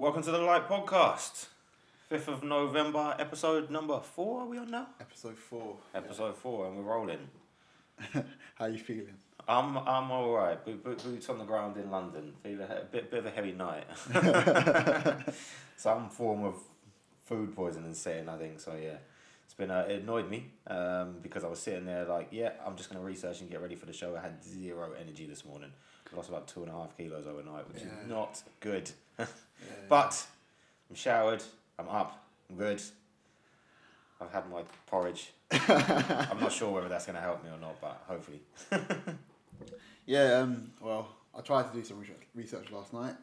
Welcome to the Light Podcast, 5th of November, episode number 4, are we on now? Episode 4, and we're rolling. How you feeling? I'm alright, boots on the ground in London, feeling a bit of a heavy night. Some form of food poisoning setting, I think, so yeah. It's been, it annoyed me, because I was sitting there like, yeah, I'm just going to research and get ready for the show. I had zero energy this morning. I lost about 2.5 kilos overnight, which is not good. But I'm showered, I'm up, I'm good. I've had my porridge. I'm not sure whether that's going to help me or not, but hopefully. Well, I tried to do some research last night,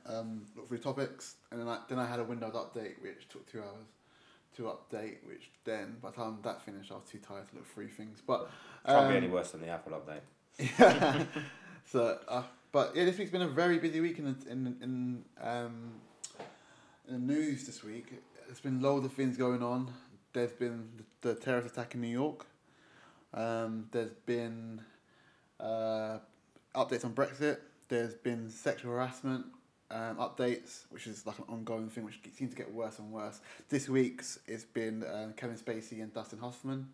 look through topics, and then I had a Windows update, which took 2 hours to update, which then, by the time that finished, I was too tired to look through things. But can't be any worse than the Apple update. So, but yeah, this week's been a very busy week in the news this week. There's been loads of things going on. There's been the terrorist attack in New York. There's been updates on Brexit. There's been sexual harassment updates, which is like an ongoing thing, which seems to get worse and worse. This week's it's been Kevin Spacey and Dustin Hoffman,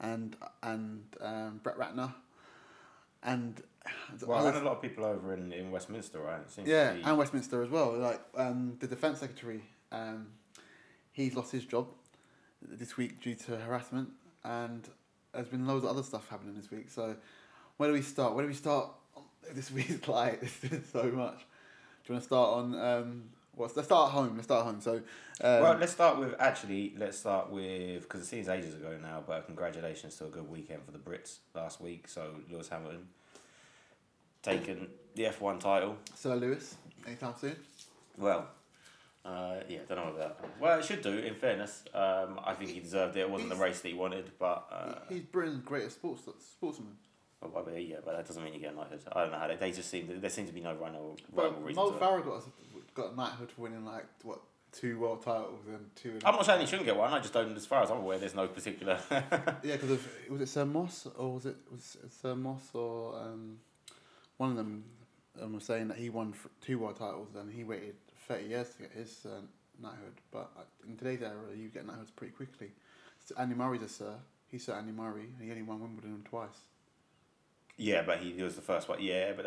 and Brett Ratner. And well, and a lot of people over in Westminster, right? It seems to be... and Westminster as well. Like the Defence Secretary, he's lost his job this week due to harassment, and there's been loads of other stuff happening this week. So, where do we start? This week's like this is so much. Do you want to start on? Let's start at home. So, let's start with because it seems ages ago now. But congratulations to a good weekend for the Brits last week. So Lewis Hamilton taking the F1 title. Sir Lewis, anytime soon? Well, don't know about that. Well, it should do. In fairness, I think he deserved it. It wasn't the race that he wanted, but he's Britain's greatest sportsman. Well, yeah, but that doesn't mean you get a knighthood. I don't know how they just seem. There seems to be no rivalry. Mo Farah got a knighthood for winning 2 world titles and 2. I'm not saying he shouldn't get one. I just don't. As far as I'm aware, there's no particular. Yeah, because was it Sir Moss or was it Sir Moss or one of them? Was saying that he won 2 world titles and he waited 30 years to get his knighthood. But in today's era, you get knighthoods pretty quickly. So Andy Murray's a Sir. He's Sir Andy Murray. And he only won Wimbledon twice. Yeah, but he was the first one. Yeah, but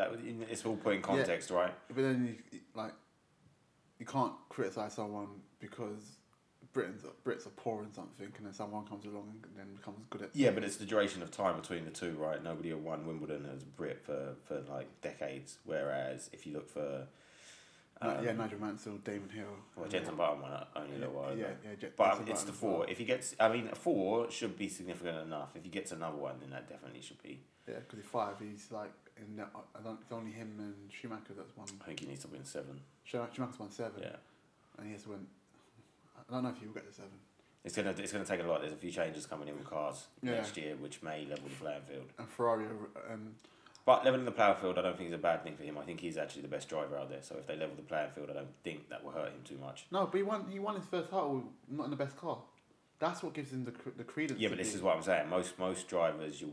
it's all put in context, right? But then you can't criticise someone because Brits are poor in something, and then someone comes along and then becomes good at. Yeah, but it's the duration of time between the two, right? Nobody had won Wimbledon as a Brit for decades, whereas if you look for. Nigel Mansell, Damon Hill. Well, Jenson Button won only a little while ago. But it's the 4. Well. If he gets, a 4 should be significant enough. If he gets another one, then that definitely should be. Yeah, because if 5, he's like, it's only him and Schumacher that's won. I think he needs to win 7. Schumacher's won 7. Yeah. And he has to win. I don't know if he will get to 7. It's gonna take a lot. There's a few changes coming in with cars next year, which may level the playing field. And Ferrari. But levelling the playing field, I don't think is a bad thing for him. I think he's actually the best driver out there. So if they level the playing field, I don't think that will hurt him too much. No, but he won his first title not in the best car. That's what gives him the credence. Yeah, but this is what I'm saying. Most drivers,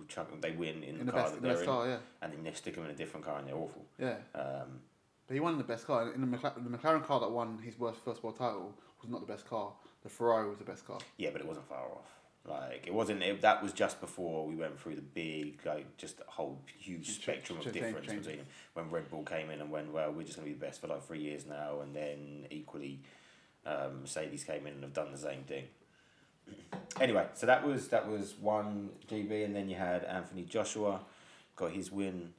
they win in the car that they're in, and then they stick them in a different car and they're awful. Yeah. But he won in the best car. In the McLaren car that won his first world title was not the best car. The Ferrari was the best car. Yeah, but it wasn't far off. That was just before we went through the big, just a whole huge spectrum of difference between them. When Red Bull came in and we're just going to be the best for 3 years now, and then equally, Mercedes came in and have done the same thing. Anyway, so that was one GB, and then you had Anthony Joshua, got his win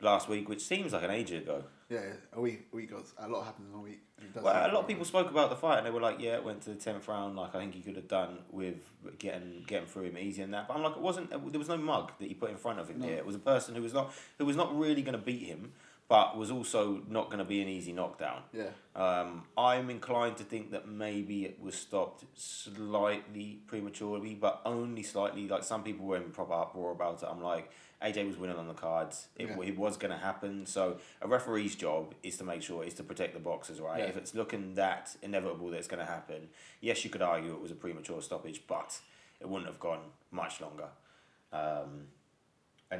last week, which seems like an age ago. Yeah, a week got a lot happened in a week. A lot of people spoke about the fight and they were like, it went to the 10th round. I think he could have done with getting through him easy and that. But I'm like, there was no mug that he put in front of him there. It was a person who was not really going to beat him, but was also not going to be an easy knockdown. Yeah. I'm inclined to think that maybe it was stopped slightly prematurely, but only slightly. Some people were in proper uproar about it. I'm like, AJ was winning on the cards. It was going to happen. So a referee's job is to protect the boxers, right? Yeah. If it's looking that inevitable that it's going to happen, yes, you could argue it was a premature stoppage, but it wouldn't have gone much longer. And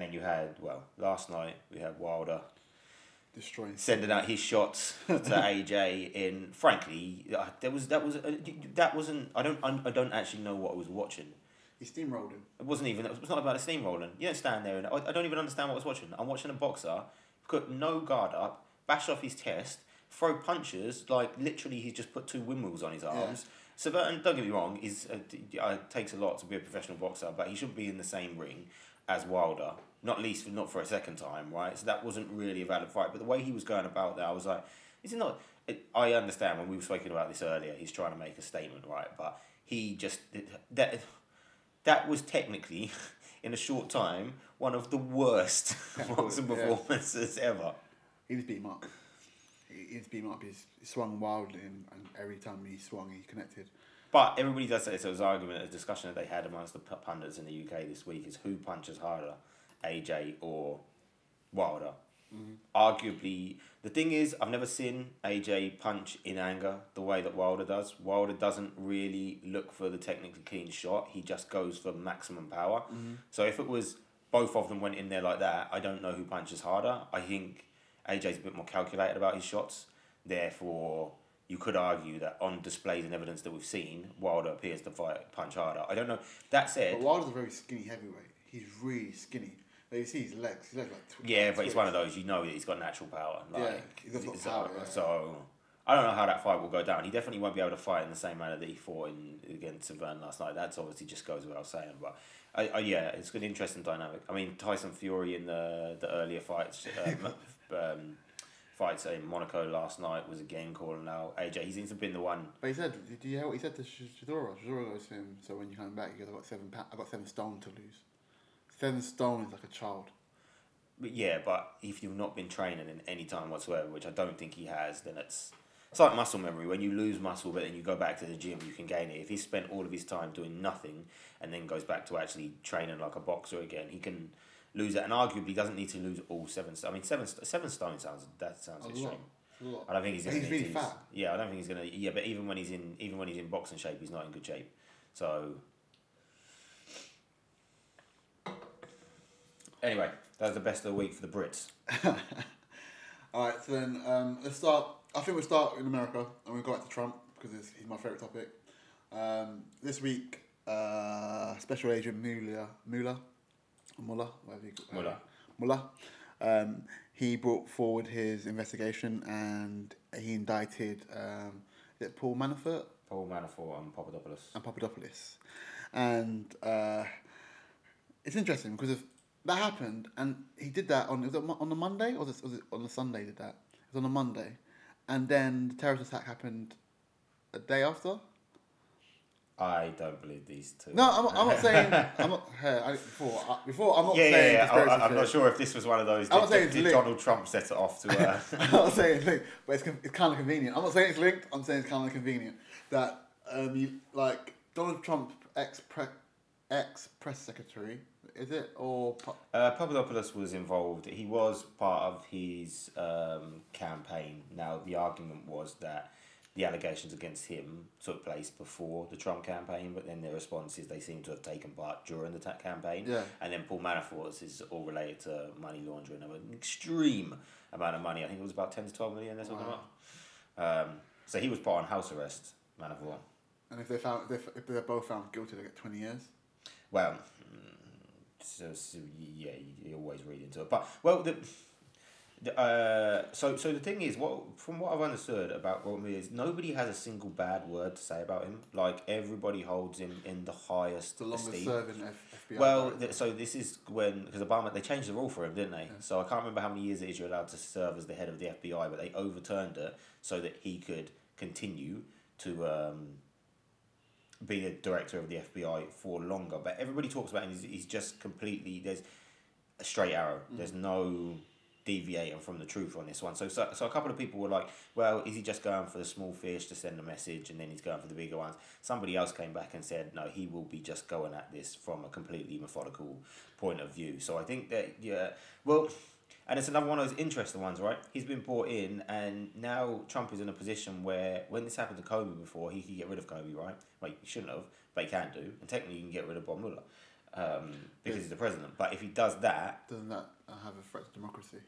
then you had, last night we had Wilder destroying. Sending out his shots to AJ in. Frankly, that wasn't. I don't actually know what I was watching. He steamrolled him. It wasn't even. It was not about a steamrolling. You don't stand there and I don't even understand what I was watching. I'm watching a boxer put no guard up, bash off his chest, throw punches like literally he's just put two windmills on his arms. Yeah. So, and don't get me wrong, it takes a lot to be a professional boxer, but he shouldn't be in the same ring as Wilder, not for a second time, right? So that wasn't really a valid fight. But the way he was going about that, I was like, is it not? I understand when we were speaking about this earlier, he's trying to make a statement, right? But he just that was technically in a short time one of the worst boxing performances ever. He was beat up. He swung wildly, and every time he swung, he connected. But everybody does say, so it was an argument, a discussion that they had amongst the pundits in the UK this week is who punches harder, AJ or Wilder. Mm-hmm. Arguably, the thing is, I've never seen AJ punch in anger the way that Wilder does. Wilder doesn't really look for the technically clean shot. He just goes for maximum power. Mm-hmm. So if it was both of them went in there like that, I don't know who punches harder. I think AJ's a bit more calculated about his shots. Therefore, you could argue that on displays and evidence that we've seen, Wilder appears to punch harder. I don't know. That said... But Wilder's a very skinny heavyweight. He's really skinny. Like, you see his legs. His legs like but he's one of those. You know that he's got natural power. Like, yeah, he's got power. Yeah. So, I don't know how that fight will go down. He definitely won't be able to fight in the same manner that he fought against Severn last night. That's obviously just goes without saying. But, it's an interesting dynamic. I mean, Tyson Fury in the earlier fights... fights in Monaco last night was again calling out AJ. He seems to have been the one. But he said, "Do you hear what he said to Shadora? Shadora goes to him. So when you come back, he goes, I got 7 stone to lose. 7 stone is like a child." But yeah, but if you've not been training in any time whatsoever, which I don't think he has, then it's like muscle memory. When you lose muscle, but then you go back to the gym, you can gain it. If he spent all of his time doing nothing and then goes back to actually training like a boxer again, he can lose it, and arguably doesn't need to lose all 7 stone. I mean, 7 stone sounds extreme. Lot. I don't think he's. He's really fat. Yeah, I don't think he's gonna. Yeah, but even when he's in boxing shape, he's not in good shape. So anyway, that was the best of the week for the Brits. All right, so then let's start. I think we'll start in America, and we'll go back to Trump because he's my favourite topic. This week, Special Agent Mueller. He brought forward his investigation and he indicted is it Paul Manafort? Paul Manafort and Papadopoulos. And it's interesting because if that happened and he did that on the Monday or was it on the Sunday did that? It was on a Monday. And then the terrorist attack happened a day after. I don't believe these two. No, I'm not saying... I'm not, before, I'm not saying... I'm not sure if this was one of those... I'm not saying it's linked. Donald Trump set it off to... I'm not saying it's linked, but it's kind of convenient. I'm not saying it's linked, I'm saying it's kind of convenient. That, Donald Trump, ex-press secretary, is it? Or... Papadopoulos was involved. He was part of his campaign. Now, the argument was that the allegations against him took place before the Trump campaign, but then their responses, they seem to have taken part during the campaign. Yeah. And then Paul Manafort's is all related to money laundering of an extreme amount of money. I think it was about 10 to 12 million, they're talking about. So he was put on house arrest, Manafort. And if they're both found guilty, they get 20 years? Well, so yeah, you always read into it. But, well, so the thing is, from what I've understood about Trump is nobody has a single bad word to say about him. Like everybody holds him in the highest esteem. The longest serving FBI. Well, so this is because Obama, they changed the rule for him, didn't they? Yeah. So I can't remember how many years it is you're allowed to serve as the head of the FBI, but they overturned it so that he could continue to be the director of the FBI for longer. But everybody talks about him. He's just completely there's a straight arrow. Mm-hmm. There's no deviating from the truth on this one. So a couple of people were like, well, is he just going for the small fish to send a message and then he's going for the bigger ones? Somebody else came back and said, no, he will be just going at this from a completely methodical point of view. So I think that, yeah, well, and it's another one of those interesting ones, right? He's been brought in and now Trump is in a position where when this happened to Comey before, he could get rid of Comey, right? Well, you shouldn't have, but he can do. And technically you can get rid of Bob Mueller because he's the president. But if he does that... Doesn't that have a threat to democracy?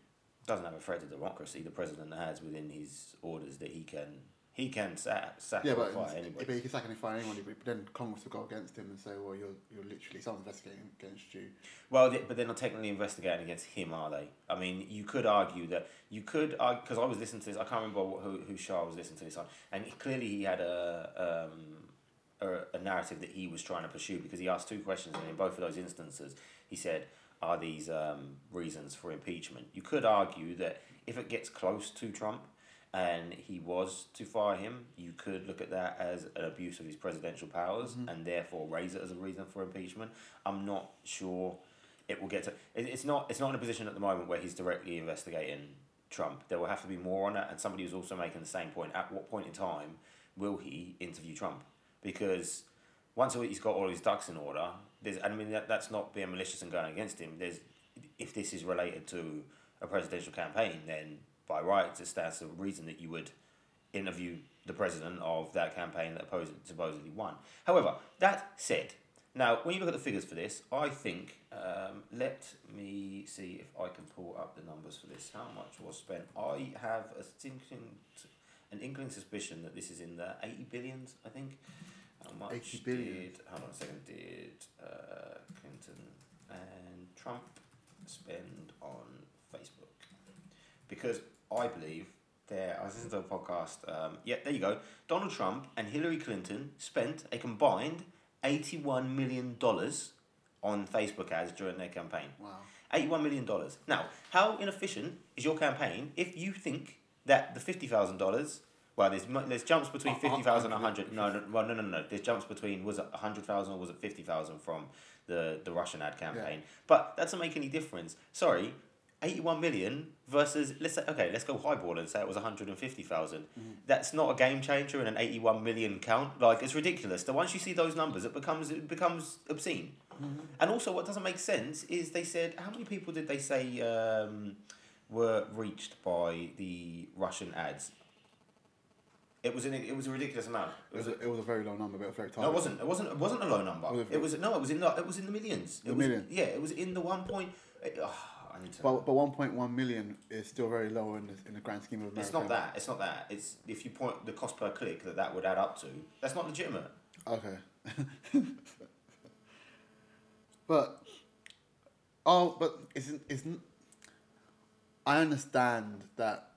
doesn't have a threat to democracy. The president has within his orders that he can sack and fire anybody. But he can sack and fire anyone. But then Congress will go against him and say, "Well, you're literally someone's investigating against you." Well, but they're not technically investigating against him, are they? I mean, you could argue because I was listening to this. I can't remember who Shah was listening to this on, and clearly he had a narrative that he was trying to pursue because he asked two questions, and in both of those instances, he said, "Are these reasons for impeachment?" You could argue that if it gets close to Trump and he was to fire him, you could look at that as an abuse of his presidential powers and therefore raise it as a reason for impeachment. I'm not sure it will get to... It's not in a position at the moment where he's directly investigating Trump. There will have to be more on it, and somebody was also making the same point. At what point in time will he interview Trump? Because once he's got all his ducks in order, that's not being malicious and going against him. If this is related to a presidential campaign, then... by rights, it stands to reason that you would interview the president of that campaign that supposedly won. However, that said, now, when you look at the figures for this, I think, let me see if I can pull up the numbers for this, how much was spent. I have an inkling suspicion that this is in the 80 billions, I think. How much 80 billion. Did Clinton and Trump spend on Facebook? Because I believe I was listening to a podcast. There you go. Donald Trump and Hillary Clinton spent a combined $81 million on Facebook ads during their campaign. Wow. $81 million. Now, how inefficient is your campaign if you think that the $50,000... Well, there's jumps between 50,000 and 100. No. There's jumps between, was it 100,000 or was it 50,000 from the Russian ad campaign? Yeah. But that doesn't make any difference. Sorry. 81 million versus, let's go highball and say it was 150,000. That's not a game changer in an 81 million count. Like, it's ridiculous. So once you see those numbers, it becomes obscene. And also, what doesn't make sense is they said, how many people did they say were reached by the Russian ads? It was a ridiculous amount. It was a very low number, but it was very targeted. No, it wasn't. It wasn't a low number. It was in the millions. It was in the 1 point. But 1.1 million is still very low in the grand scheme of America. It's not that. It's if you point the cost per click that would add up to. That's not legitimate. Okay. but isn't I understand that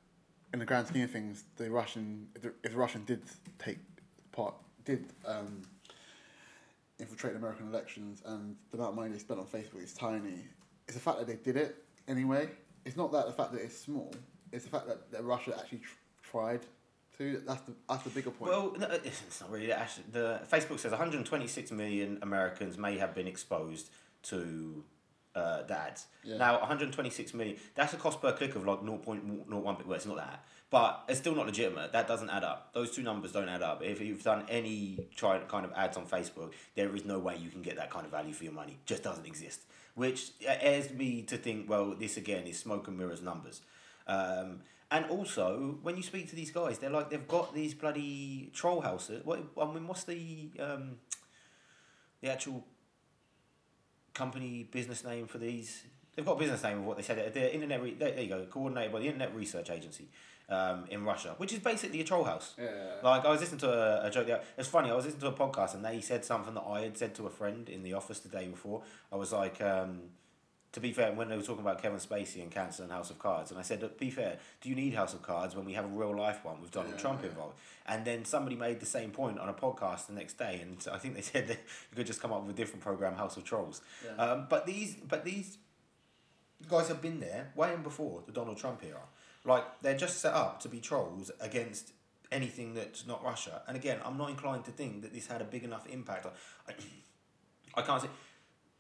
in the grand scheme of things, if the Russian did take part, did infiltrate American elections, and the amount of money they spent on Facebook is tiny. It's the fact that they did it anyway. It's not that the fact that it's small. It's the fact that Russia actually tried to. That's the bigger point. Well, no, it's not really. Actually, Facebook says 126 million Americans may have been exposed to the ads. Yeah. Now, 126 million. That's a cost per click of like 0.01. Well, it's not that. But it's still not legitimate. That doesn't add up. Those two numbers don't add up. If you've done any kind of ads on Facebook, there is no way you can get that kind of value for your money. It just doesn't exist. Which airs me to think, well, this again is smoke and mirrors numbers. And also, when you speak to these guys, they're like, they've got these bloody troll houses. What's the actual company business name for these? They've got a business name of what they said. They're coordinated by the Internet Research Agency in Russia, which is basically a troll house. Yeah. Like, I was listening to a joke. It's funny, I was listening to a podcast and they said something that I had said to a friend in the office the day before. I was like, to be fair, when they were talking about Kevin Spacey and cancer and House of Cards, and I said, to be fair, do you need House of Cards when we have a real life one with Donald Trump involved? And then somebody made the same point on a podcast the next day, and I think they said that you could just come up with a different program, House of Trolls. Yeah. But these guys have been there way before the Donald Trump era. Like, they're just set up to be trolls against anything that's not Russia. And again, I'm not inclined to think that this had a big enough impact. I can't say...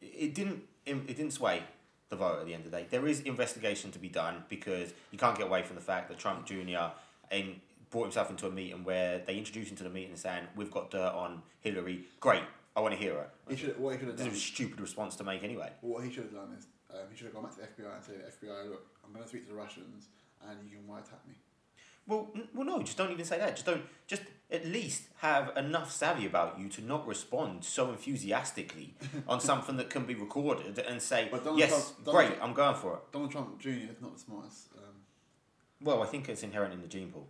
It didn't sway the vote at the end of the day. There is investigation to be done because you can't get away from the fact that Trump Jr. brought himself into a meeting where they introduced him to the meeting saying, "We've got dirt on Hillary. Great, I want to hear her." This is a stupid response to make anyway. What he should have done is he should have gone back to the FBI and said, "FBI, look, I'm going to speak to the Russians, and you can wiretap me." Well, no, just don't even say that. Just at least have enough savvy about you to not respond so enthusiastically on something that can be recorded and say, yes, great, I'm going for it. Donald Trump Jr. is not the smartest Well, I think it's inherent in the gene pool.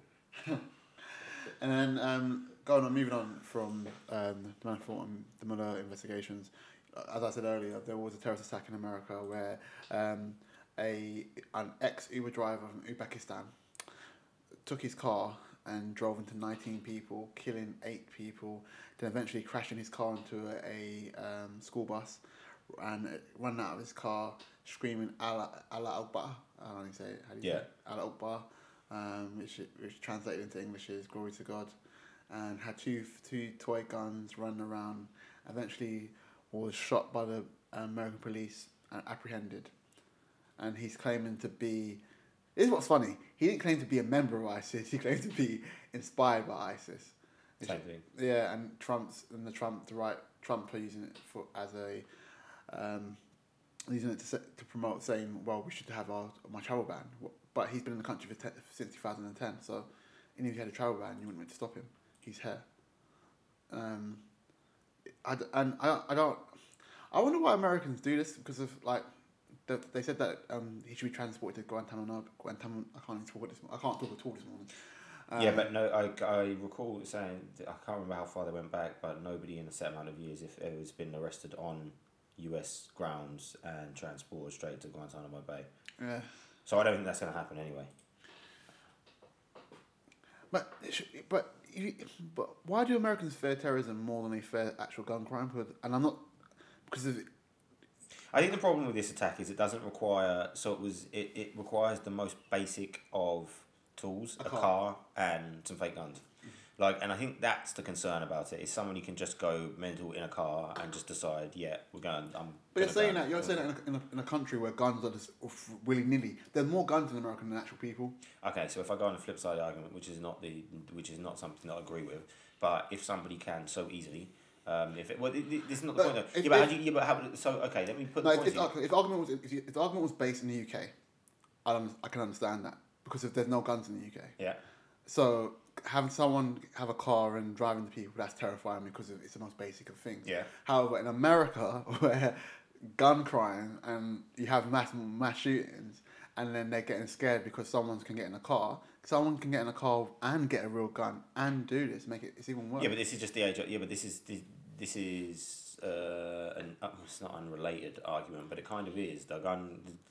And then going on, moving on from the Manafort and the Mueller investigations, as I said earlier, there was a terrorist attack in America where an ex-Uber driver from Uzbekistan took his car and drove into 19 people, killing 8 people, then eventually crashing his car into a school bus and running out of his car screaming Allah Akbar. I don't even say it. How do you say it? Allah Akbar, which translated into English is glory to God, and had two toy guns running around, eventually was shot by the American police and apprehended. And he's claiming to be... This is what's funny. He didn't claim to be a member of ISIS. He claimed to be inspired by ISIS. Same thing. Yeah, and Trump are using it for to promote, saying, well, we should have my travel ban. But he's been in the country since 2010. So, even if you had a travel ban, you wouldn't want to stop him. He's here. I wonder why Americans do this, because of like. They said that he should be transported to Guantanamo. I can't talk at all this morning. But no, I recall saying that, I can't remember how far they went back, but nobody in a set amount of years, if it has been arrested on U.S. grounds and transported straight to Guantanamo Bay. Yeah. So I don't think that's going to happen anyway. But why do Americans fear terrorism more than they fear actual gun crime? And I'm not because of. I think the problem with this attack is it doesn't require... So it requires the most basic of tools, a car and some fake guns. And I think that's the concern about it, is someone who can just go mental in a car and just decide, But you're saying that in a country where guns are just willy-nilly. There are more guns in America than actual people. Okay, so if I go on the flip side argument, which is not something that I agree with, but if somebody can so easily... this is not the point. Let me put the point. If the argument was based in the UK, I can understand that, because if there's no guns in the UK, so having someone have a car and driving to people, that's terrifying because it's the most basic of things. Yeah. However, in America, where gun crime and you have mass shootings, and then they're getting scared because someone can get in a car and get a real gun and do this. It's even worse. Yeah, but this is just the age. Yeah, but this is it's not unrelated argument, but it kind of is. The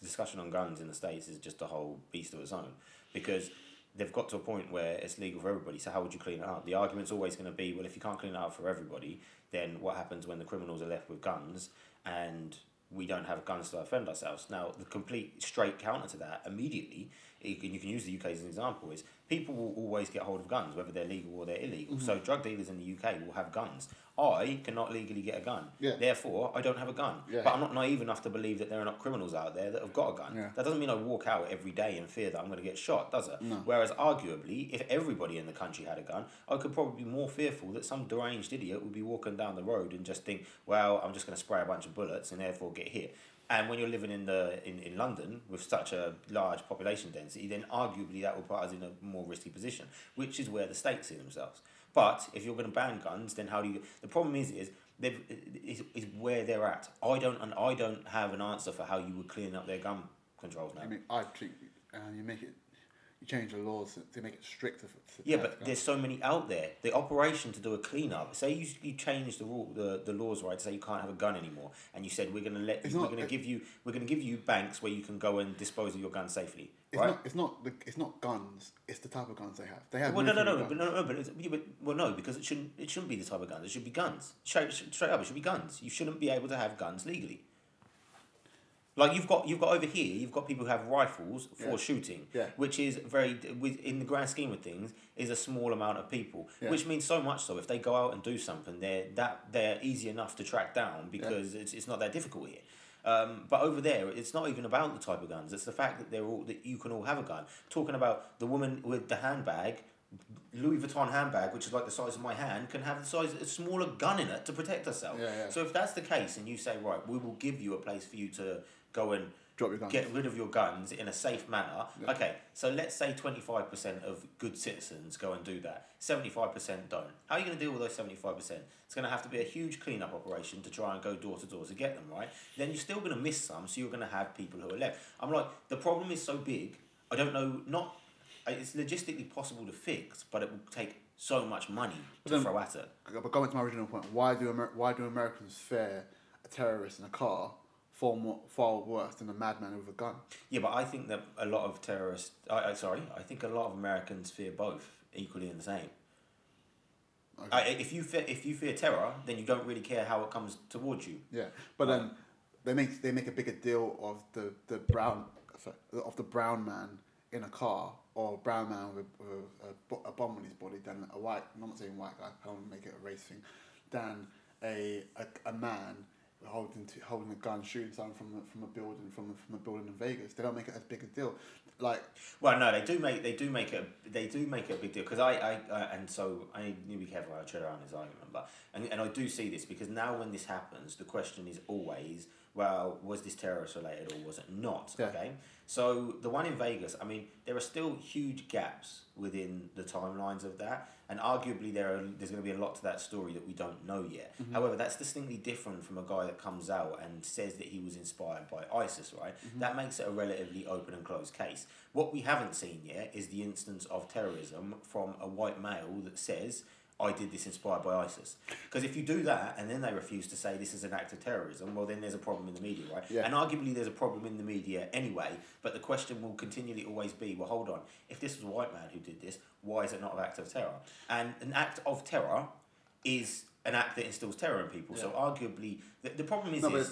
discussion on guns in the States is just a whole beast of its own, because they've got to a point where it's legal for everybody. So how would you clean it up? The argument's always going to be, well, if you can't clean it up for everybody, then what happens when the criminals are left with guns and we don't have guns to defend ourselves? Now, the complete straight counter to that immediately, and you can use the UK as an example, is people will always get hold of guns, whether they're legal or they're illegal. Mm-hmm. So drug dealers in the UK will have guns. I cannot legally get a gun. Yeah. Therefore, I don't have a gun. Yeah. But I'm not naive enough to believe that there are not criminals out there that have got a gun. Yeah. That doesn't mean I walk out every day and fear that I'm going to get shot, does it? No. Whereas arguably, if everybody in the country had a gun, I could probably be more fearful that some deranged idiot would be walking down the road and just think, well, I'm just going to spray a bunch of bullets and therefore get hit. And when you're living in London with such a large population density, then arguably that will put us in a more risky position, which is where the states see themselves. But if you're going to ban guns, then how do you... The problem is where they're at. I don't have an answer for how you would clean up their gun controls now. I mean, I think you change the laws to make it stricter. But there's so many out there. The operation to do a clean-up, say you change the laws, right? Say you can't have a gun anymore, and you said we're going to give you banks where you can go and dispose of your gun safely. Right? It's not guns. It's the type of guns they have. Because it shouldn't be the type of guns. It should be guns. Straight up, it should be guns. You shouldn't be able to have guns legally. Like you've got over here, you've got people who have rifles for shooting, which is in the grand scheme of things is a small amount of people, which means so much so if they go out and do something, they're easy enough to track down because it's not that difficult here. But over there, it's not even about the type of guns; it's the fact that that you can all have a gun. Talking about the woman with the handbag, Louis Vuitton handbag, which is like the size of my hand, can have a smaller gun in it to protect herself. Yeah, yeah. So if that's the case, and you say, right, we will give you a place for you to go and get rid of your guns in a safe manner. Yeah. Okay, so let's say 25% of good citizens go and do that. 75% don't. How are you going to deal with those 75%? It's going to have to be a huge clean-up operation to try and go door-to-door to get them, right? Then you're still going to miss some, so you're going to have people who are left. I'm like, the problem is so big, I don't know, not... it's logistically possible to fix, but it would take so much money to throw at it. But going to my original point, why do Americans fear a terrorist in a car far worse than a madman with a gun? Yeah, but I think that a lot of terrorists... I think a lot of Americans fear both equally and the same. Okay. If you fear terror, then you don't really care how it comes towards you. Yeah, but then they make a bigger deal of the brown man in a car, or a brown man with a bomb on his body, than a white... I'm not saying white guy, I don't want to make it a race thing, than a man holding a gun, shooting someone from a building in Vegas. They don't make it as big a deal. They do make it a big deal, because I need to be careful how I tread around his argument, but I do see this, because now when this happens, the question is always, well, was this terrorist related or was it not? Yeah. Okay, so the one in Vegas, I mean, there are still huge gaps within the timelines of that, and arguably there's going to be a lot to that story that we don't know yet. Mm-hmm. However, that's distinctly different from a guy that comes out and says that he was inspired by ISIS, right? Mm-hmm. That makes it a relatively open and closed case. What we haven't seen yet is the instance of terrorism from a white male that says, I did this inspired by ISIS. Because if you do that and then they refuse to say this is an act of terrorism, well, then there's a problem in the media, right? Yeah. And arguably there's a problem in the media anyway, but the question will continually always be, well, hold on, if this was a white man who did this, why is it not an act of terror? And an act of terror is an act that instills terror in people. Yeah. So arguably, the problem is... No, but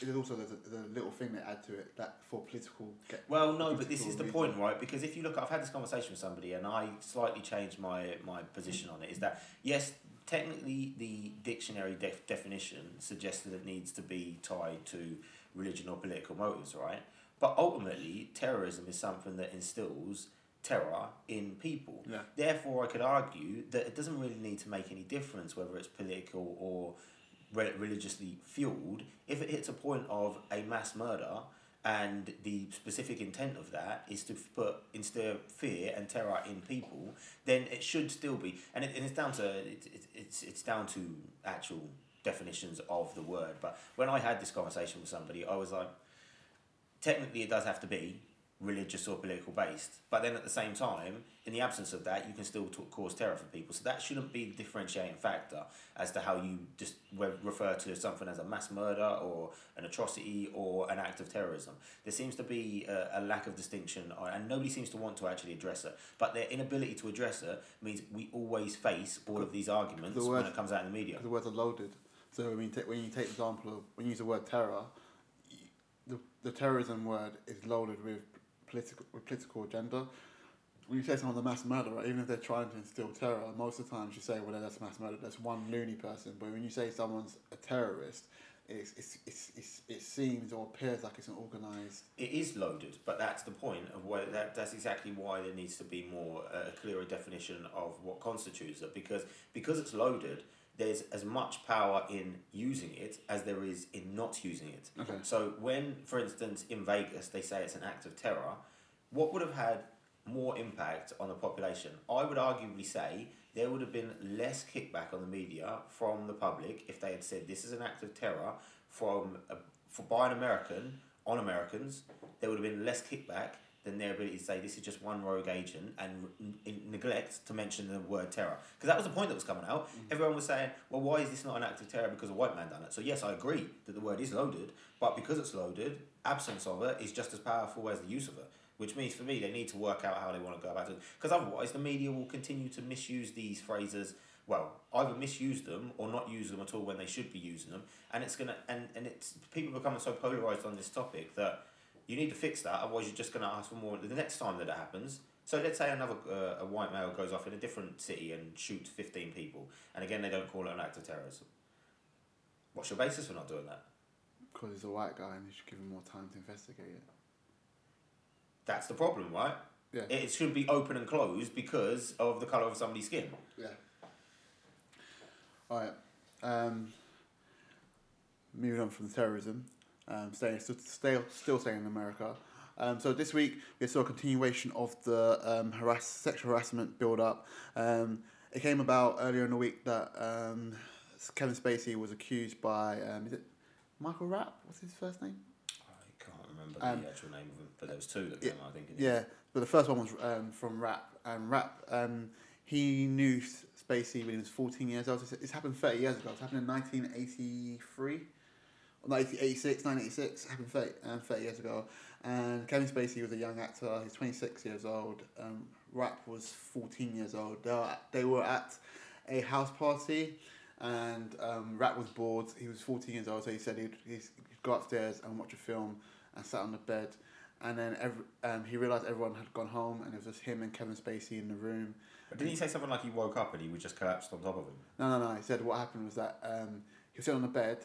there's also the little thing they add to it, that for political... Well, no, but this is the point, right? Because if you look, I've had this conversation with somebody and I slightly changed my position on it, is that, yes, technically the dictionary definition suggests that it needs to be tied to religion or political motives, right? But ultimately, terrorism is something that instills terror in people. Yeah. Therefore, I could argue that it doesn't really need to make any difference whether it's political or religiously fueled. If it hits a point of a mass murder and the specific intent of that is to instill fear and terror in people, then it should still be. And it's down to actual definitions of the word. But when I had this conversation with somebody, I was like, technically it does have to be religious or political based, but then at the same time, in the absence of that, you can still cause terror for people. So that shouldn't be the differentiating factor as to how you just refer to something as a mass murder or an atrocity or an act of terrorism. There seems to be a lack of distinction, and nobody seems to want to actually address it, but their inability to address it means we always face all of these arguments when it comes out in the media. The words are loaded. So I mean, when you take the example of, when you use the word terror, the terrorism word is loaded with political agenda. When you say someone's a mass murderer, even if they're trying to instill terror, most of the times you say, well, that's mass murder, that's one loony person. But when you say someone's a terrorist, it seems or appears like it's an organised... It is loaded, but that's the point of where that's exactly why there needs to be more a clearer definition of what constitutes it, because it's loaded. There's as much power in using it as there is in not using it. Okay. So when, for instance, in Vegas, they say it's an act of terror, what would have had more impact on the population? I would arguably say there would have been less kickback on the media from the public if they had said this is an act of terror by an American on Americans. There would have been less kickback than their ability to say this is just one rogue agent and neglect to mention the word terror. Because that was the point that was coming out. Mm-hmm. Everyone was saying, well, why is this not an act of terror because a white man done it? So yes, I agree that the word is loaded, but because it's loaded, absence of it is just as powerful as the use of it. Which means, for me, they need to work out how they want to go about it. Because otherwise, the media will continue to misuse these phrases. Well, either misuse them or not use them at all when they should be using them. And it's going to... And it's people becoming so polarised on this topic that... You need to fix that, otherwise you're just going to ask for more the next time that it happens. So let's say another a white male goes off in a different city and shoots 15 people, and again they don't call it an act of terrorism. What's your basis for not doing that? Because he's a white guy and you should give him more time to investigate it. That's the problem, right? Yeah. It should be open and closed because of the colour of somebody's skin. Yeah. Alright. Moving on from terrorism... Staying in America. So this week we saw a continuation of the sexual harassment build-up. It came about earlier in the week that Kevin Spacey was accused by is it Michael Rapp? What's his first name? I can't remember the actual name of him, but there was two that came out, I think. Yeah, But the first one was from Rapp. And Rapp, he knew Spacey when he was 14 years old. It's happened 30 years ago. It happened in 1983. 1986, 1986, happened 30 years ago. And Kevin Spacey was a young actor. He's 26 years old. Rapp was 14 years old. They were at a house party, and Rapp was bored. He was 14 years old, so he said he'd go upstairs and watch a film and sat on the bed. And then he realised everyone had gone home, and it was just him and Kevin Spacey in the room. But didn't he say something like he woke up and he would just collapsed on top of him? No. He said what happened was that he was sitting on the bed.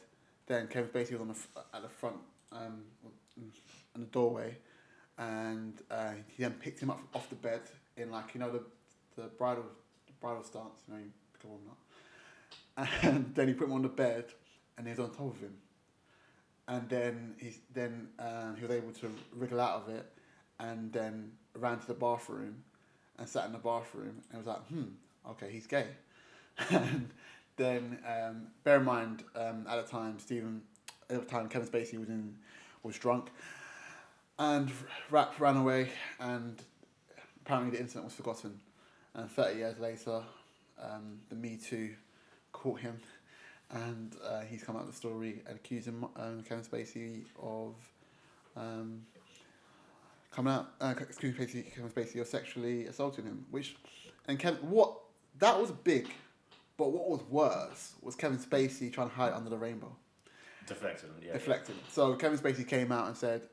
Then Kevin Spacey was at the front, in the doorway, and he then picked him up off the bed in, like, you know, the bridal stance, you know, you pick up or not. And then he put him on the bed, and he was on top of him. And then he was able to wriggle out of it, and then ran to the bathroom, and sat in the bathroom, and was like, okay, he's gay. And then, bear in mind, at the time, Kevin Spacey was drunk, and Rapp ran away, and apparently the incident was forgotten. And 30 years later, the Me Too caught him, and he's come out with the story and accusing Kevin Spacey of Kevin Spacey of sexually assaulting him, that was big. But what was worse was Kevin Spacey trying to hide under the rainbow. Deflecting. So Kevin Spacey came out and said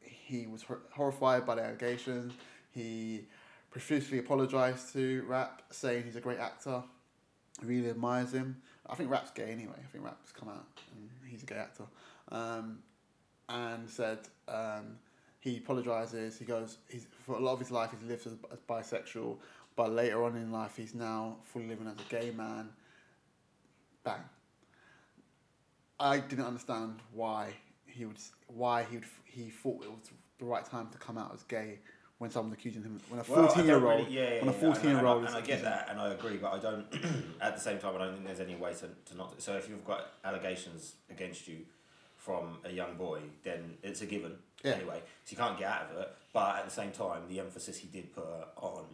he was horrified by the allegations. He profusely apologised to Rapp, saying he's a great actor. He really admires him. I think Rapp's gay anyway. I think Rapp's come out and he's a gay actor. And said he apologises. He goes, for a lot of his life, he's lived as bisexual. But later on in life, he's now fully living as a gay man. Bang. I didn't understand why he thought it was the right time to come out as gay when someone's accusing him. When a 14-year-old. And I get that, and I agree, but I don't. At the same time, I don't think there's any way to not. So if you've got allegations against you from a young boy, then it's a given anyway. So you can't get out of it. But at the same time, the emphasis he did put on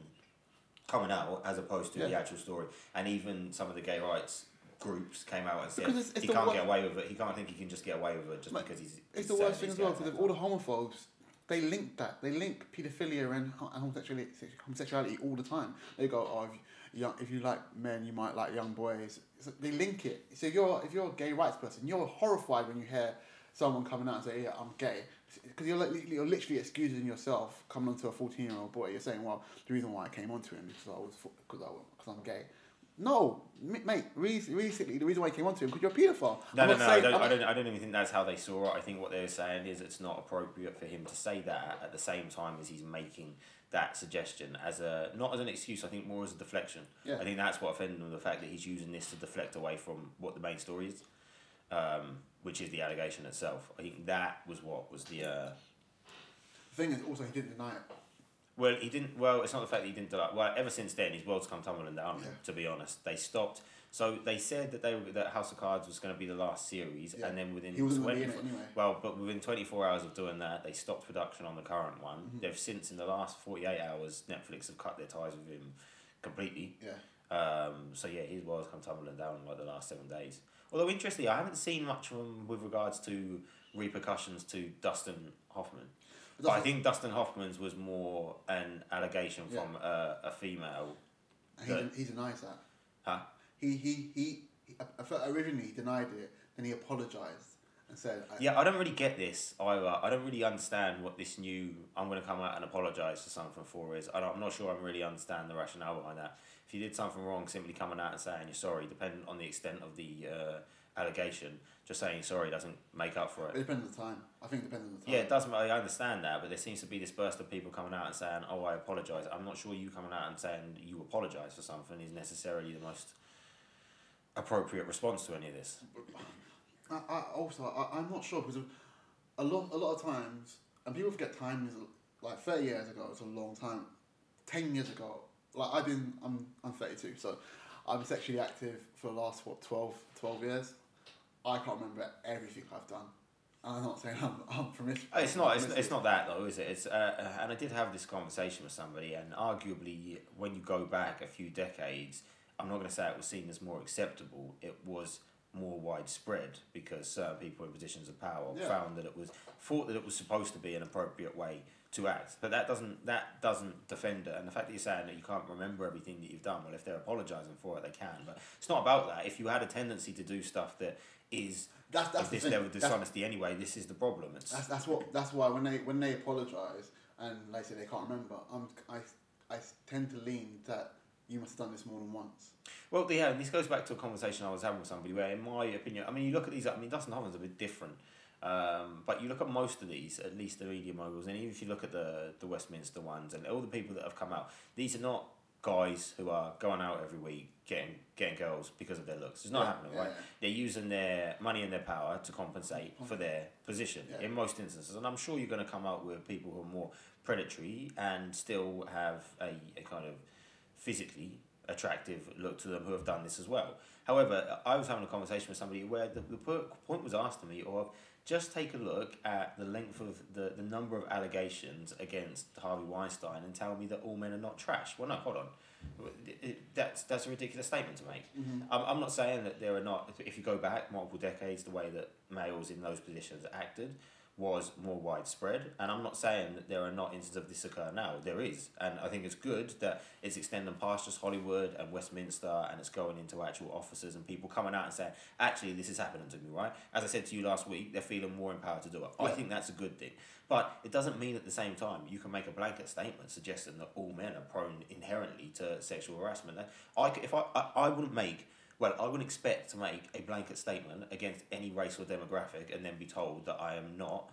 coming out as opposed to the actual story. And even some of the gay rights groups came out and said he can't get away with it. He can't think he can just get away with it just because he's... It's the worst thing as well, because all the homophobes, they link that. They link paedophilia and homosexuality all the time. They go, if you like men, you might like young boys. So they link it. So if you're a gay rights person, you're horrified when you hear someone coming out and say, yeah, I'm gay. Because you're literally excusing yourself coming onto a 14-year-old boy. You're saying, well, the reason why I came onto him is because I'm gay. No, mate. Recently, the reason why I came onto him because you're a paedophile. No. I don't even think that's how they saw it. I think what they're saying is it's not appropriate for him to say that at the same time as he's making that suggestion not as an excuse. I think more as a deflection. Yeah. I think that's what offended him, the fact that he's using this to deflect away from what the main story is. Which is the allegation itself. I think that was what was the... The thing is, also, he didn't deny it. Well, he didn't... Well, it's not the fact that he didn't deny it. Well, ever since then, his world's come tumbling down, to be honest. They stopped. So they said that House of Cards was going to be the last series, and then within... He wasn't going to be in it anyway. Well, but within 24 hours of doing that, they stopped production on the current one. Mm-hmm. They've since, in the last 48 hours, Netflix have cut their ties with him completely. Yeah. His world's come tumbling down in, like, the last 7 days. Although, interestingly, I haven't seen much from him with regards to repercussions to Dustin Hoffman. But I think Dustin Hoffman's was more an allegation from a female. He denies that. Huh? Originally he denied it, then he apologised and said... I don't really get this either. I don't really understand what this new, I'm going to come out and apologise for something for is. I'm not sure I really understand the rationale behind that. If you did something wrong, simply coming out and saying you're sorry, depending on the extent of the allegation, just saying sorry doesn't make up for it. It depends on the time. I think it depends on the time. Yeah, it doesn't. I understand that, but there seems to be this burst of people coming out and saying, oh, I apologise. I'm not sure you coming out and saying you apologise for something is necessarily the most appropriate response to any of this. I'm not sure, because a lot of times, and people forget time is, like, 30 years ago, it's a long time. 10 years ago, like, I'm 32, so I've been sexually active for the last 12 years. I can't remember everything I've done. I'm not saying I'm promiscuous. It's not that though, is it? It's and I did have this conversation with somebody, and arguably, when you go back a few decades, I'm not going to say it was seen as more acceptable. It was more widespread because certain people in positions of power found that it was thought that it was supposed to be an appropriate way to act. But that doesn't defend it. And the fact that you're saying that you can't remember everything that you've done, well, if they're apologising for it, they can. But it's not about that. If you had a tendency to do stuff that is that's this level of dishonesty anyway, this is the problem. That's why when they apologise and they say they can't remember, I tend to lean that you must have done this more than once. Well, yeah, and this goes back to a conversation I was having with somebody where, in my opinion, I mean, you look at these, I mean, Dustin Hoffman's a bit different, but you look at most of these, at least the media moguls, and even if you look at the Westminster ones and all the people that have come out, these are not guys who are going out every week getting girls because of their looks. It's not happening, right? Yeah. They're using their money and their power to compensate for their position in most instances. And I'm sure you're going to come out with people who are more predatory and still have a kind of physically attractive look to them who have done this as well. However, I was having a conversation with somebody where the point was asked to me of just take a look at the length of the number of allegations against Harvey Weinstein and tell me that all men are not trash. Well, no, hold on. That's a ridiculous statement to make. Mm-hmm. I'm not saying that there are not, if you go back multiple decades, the way that males in those positions acted was more widespread, and I'm not saying that there are not instances of this occur now. There is, and I think it's good that it's extending past just Hollywood and Westminster, and it's going into actual offices and people coming out and saying, actually, this is happening to me, right? As I said to you last week, they're feeling more empowered to do it. I think that's a good thing. But it doesn't mean at the same time you can make a blanket statement suggesting that all men are prone inherently to sexual harassment. I wouldn't expect to make a blanket statement against any race or demographic and then be told that I am not,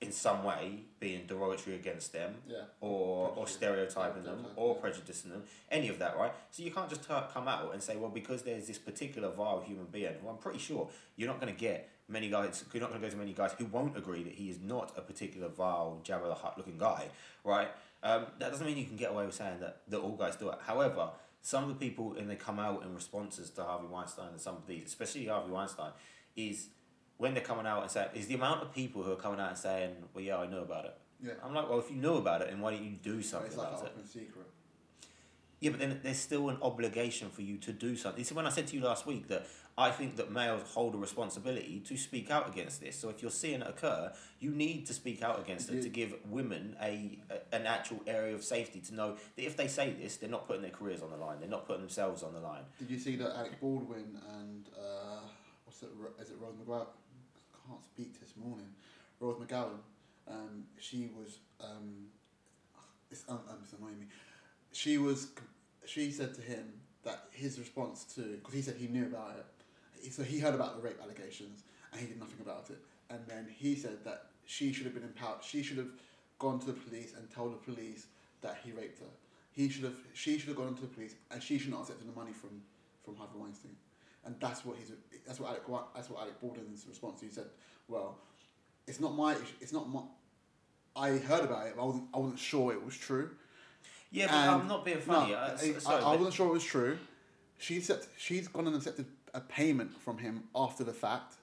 in some way, being derogatory against them or stereotyping them or prejudicing them, any of that, right? So you can't just come out and say, well, because there's this particular vile human being, who I'm pretty sure you're not going to get many guys, you're not going to go to many guys who won't agree that he is not a particular vile, Jabba the Hutt looking guy, right? That doesn't mean you can get away with saying that all guys do it. However, some of the people, and they come out in responses to Harvey Weinstein and some of these, especially Harvey Weinstein, is when they're coming out and saying, is the amount of people who are coming out and saying, well, yeah, I know about it. Yeah. I'm like, well, if you know about it, then why don't you do something about it? It's like an open secret. Yeah, but then there's still an obligation for you to do something. You see, when I said to you last week that I think that males hold a responsibility to speak out against this. So if you're seeing it occur, you need to speak out against it to give women an actual area of safety to know that if they say this, they're not putting their careers on the line. They're not putting themselves on the line. Did you see that Alec Baldwin and, Rose McGowan? I can't speak this morning. Rose McGowan, she was, it's annoying me. She said to him that his response to, because he said he knew about it, so he heard about the rape allegations and he did nothing about it. And then he said that she should have been empowered. She should have gone to the police and told the police that he raped her. She should have gone to the police and she should not have accepted the money from Harvey Weinstein. And that's what Alec Baldwin's response to. He said, well, it's not my, I heard about it, but I wasn't sure it was true. Yeah, but I'm not being funny. No, I wasn't sure it was true. She's gone and accepted a payment from him after the fact.